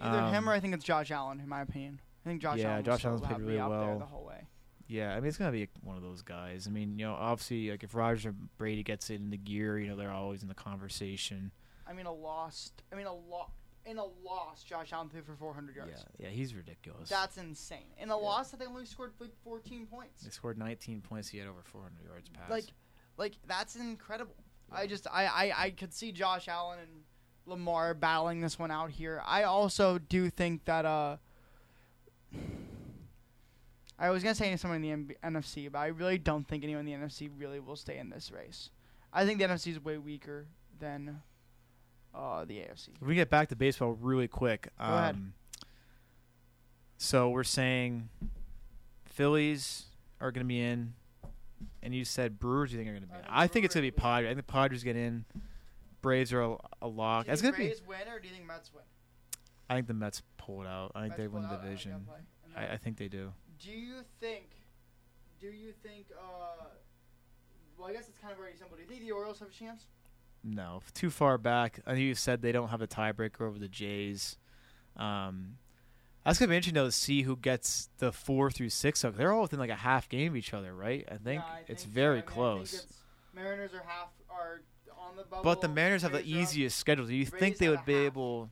Either um, him or I think it's Josh Allen, in my opinion. I think Josh yeah, Allen Josh Allen's played really out well there the whole way. Yeah, I mean it's gonna be one of those guys. I mean, you know, obviously, like if Rodgers or Brady gets it in the gear, you know, they're always in the conversation. I mean, a loss. I mean, a loss. In a loss, Josh Allen threw for four hundred yards. Yeah, yeah, he's ridiculous. That's insane. In a yeah. loss, I think only scored like fourteen points. They scored nineteen points. He had over four hundred yards pass. Like, like that's incredible. Yeah. I just, I, I, I, could see Josh Allen and Lamar battling this one out here. I also do think that, uh. I was going to say someone in the N F C, but I really don't think anyone in the N F C really will stay in this race. I think the N F C is way weaker than uh, the A F C. If we get back to baseball really quick. Go um, ahead. So we're saying Phillies are going to be in, and you said Brewers you think are going to be in. I think it's going to be Padres. I think the Padres get in. Braves are a, a lock. Do you think Braves be... win, or do you think Mets win? I think the Mets pull it out. I think Mets they win the division. I, I, I think they do. Do you think, do you think, uh, well, I guess it's kind of very simple. Do you think the Orioles have a chance? No, too far back. I know you said they don't have a tiebreaker over the Jays. Um, that's going to be interesting, though, to see who gets the four through six. So they're all within like a half game of each other, right? I think, yeah, I think it's very so. I mean, close. I think it's, Mariners are half, are on the bubble. But the Mariners have the easiest schedule. Do you think they would be able...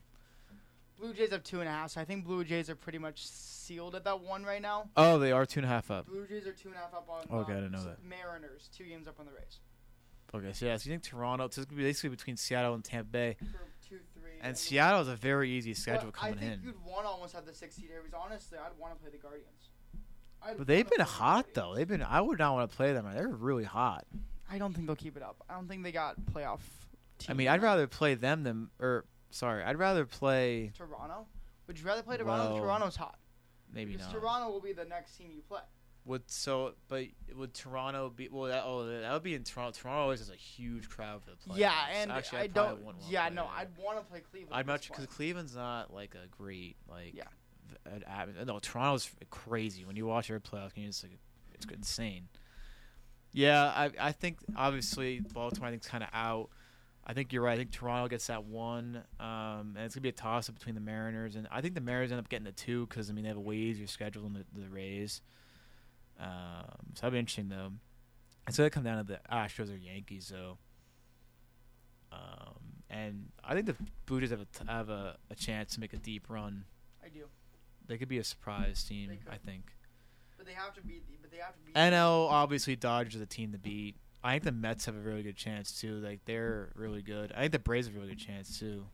Blue Jays have two and a half, so I think Blue Jays are pretty much sealed at that one right now. Oh, they are two and a half up. Blue Jays are two and a half up on okay, um, I didn't know that. Mariners, two games up on the Rays. Okay, so yeah, so you think Toronto, so it's going to be basically between Seattle and Tampa Bay. Two, three, and I mean, Seattle is a very easy schedule coming in. I think in. You'd want to almost have the six seed Aries. Honestly, I'd want to play the Guardians. I'd but they've been hot, the though. They've been. I would not want to play them. They're really hot. I don't think they'll keep it up. I don't think they got playoff team. I mean, I'd rather play them than – or. Sorry, I'd rather play... Toronto? Would you rather play Toronto? Well, Toronto's hot. Maybe because not. Because Toronto will be the next team you play. Would so, but would Toronto be... Well, that, oh, that would be in Toronto. Toronto always has a huge crowd for the players. Yeah, and actually, I, I don't... Yeah, no, I'd want to play Cleveland. I'd much... Because Cleveland's not, like, a great, like... Yeah. an atmosphere. No, Toronto's crazy. When you watch their playoff game, it's like it's insane. Yeah, I I think obviously Baltimore I think is kind of out. I think you're right. I think Toronto gets that one, um, and it's gonna be a toss up between the Mariners and I think the Mariners end up getting the two because I mean they have a way easier schedule than the, the Rays. Um, so that'd be interesting though. It's gonna come down to the Astros or Yankees though. Um, and I think the Blue Jays have a t- have a, a chance to make a deep run. I do. They could be a surprise team, I think. But they have to beat. The, but they have to beat. N L obviously Dodgers are the team to beat. I think the Mets have a really good chance, too. Like, they're really good. I think the Braves have a really good chance, too.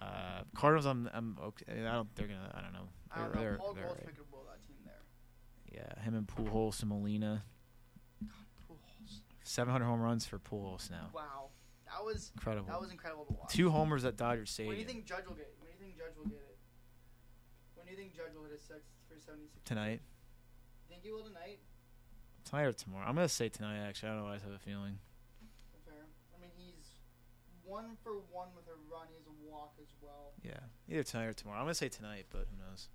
Uh, Cardinals, I'm, I'm okay. I don't, they're gonna, I don't know. I don't they're, know. Paul Goldschmidt right. could blow that team there. Yeah, him and Pujols and Molina. God, Pujols. seven hundred home runs for Pujols now. Wow. That was incredible. That was incredible to watch. Two homers at Dodger Stadium. When do you think Judge will get it? When do you think Judge will get it? When do you think Judge will hit his six for seventy-six? Tonight. Think he will tonight? Tonight or tomorrow? I'm gonna say tonight. Actually, I don't know. I just have a feeling. Fair. I mean, he's one for one with a run. He has a walk as well. Yeah, either tonight or tomorrow. I'm gonna say tonight, but who knows?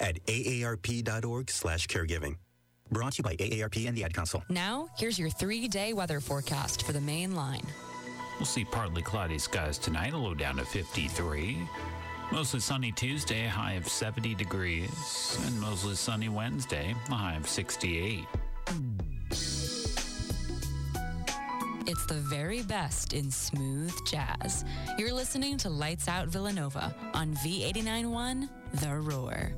at A A R P dot org slash caregiving. Brought to you by A A R P and the Ad Council. Now, here's your three-day weather forecast for the main line. We'll see partly cloudy skies tonight, a low down to fifty-three. Mostly sunny Tuesday, a high of seventy degrees. And mostly sunny Wednesday, a high of sixty-eight. It's the very best in smooth jazz. You're listening to Lights Out Villanova on V eighty-nine point one, The Roar.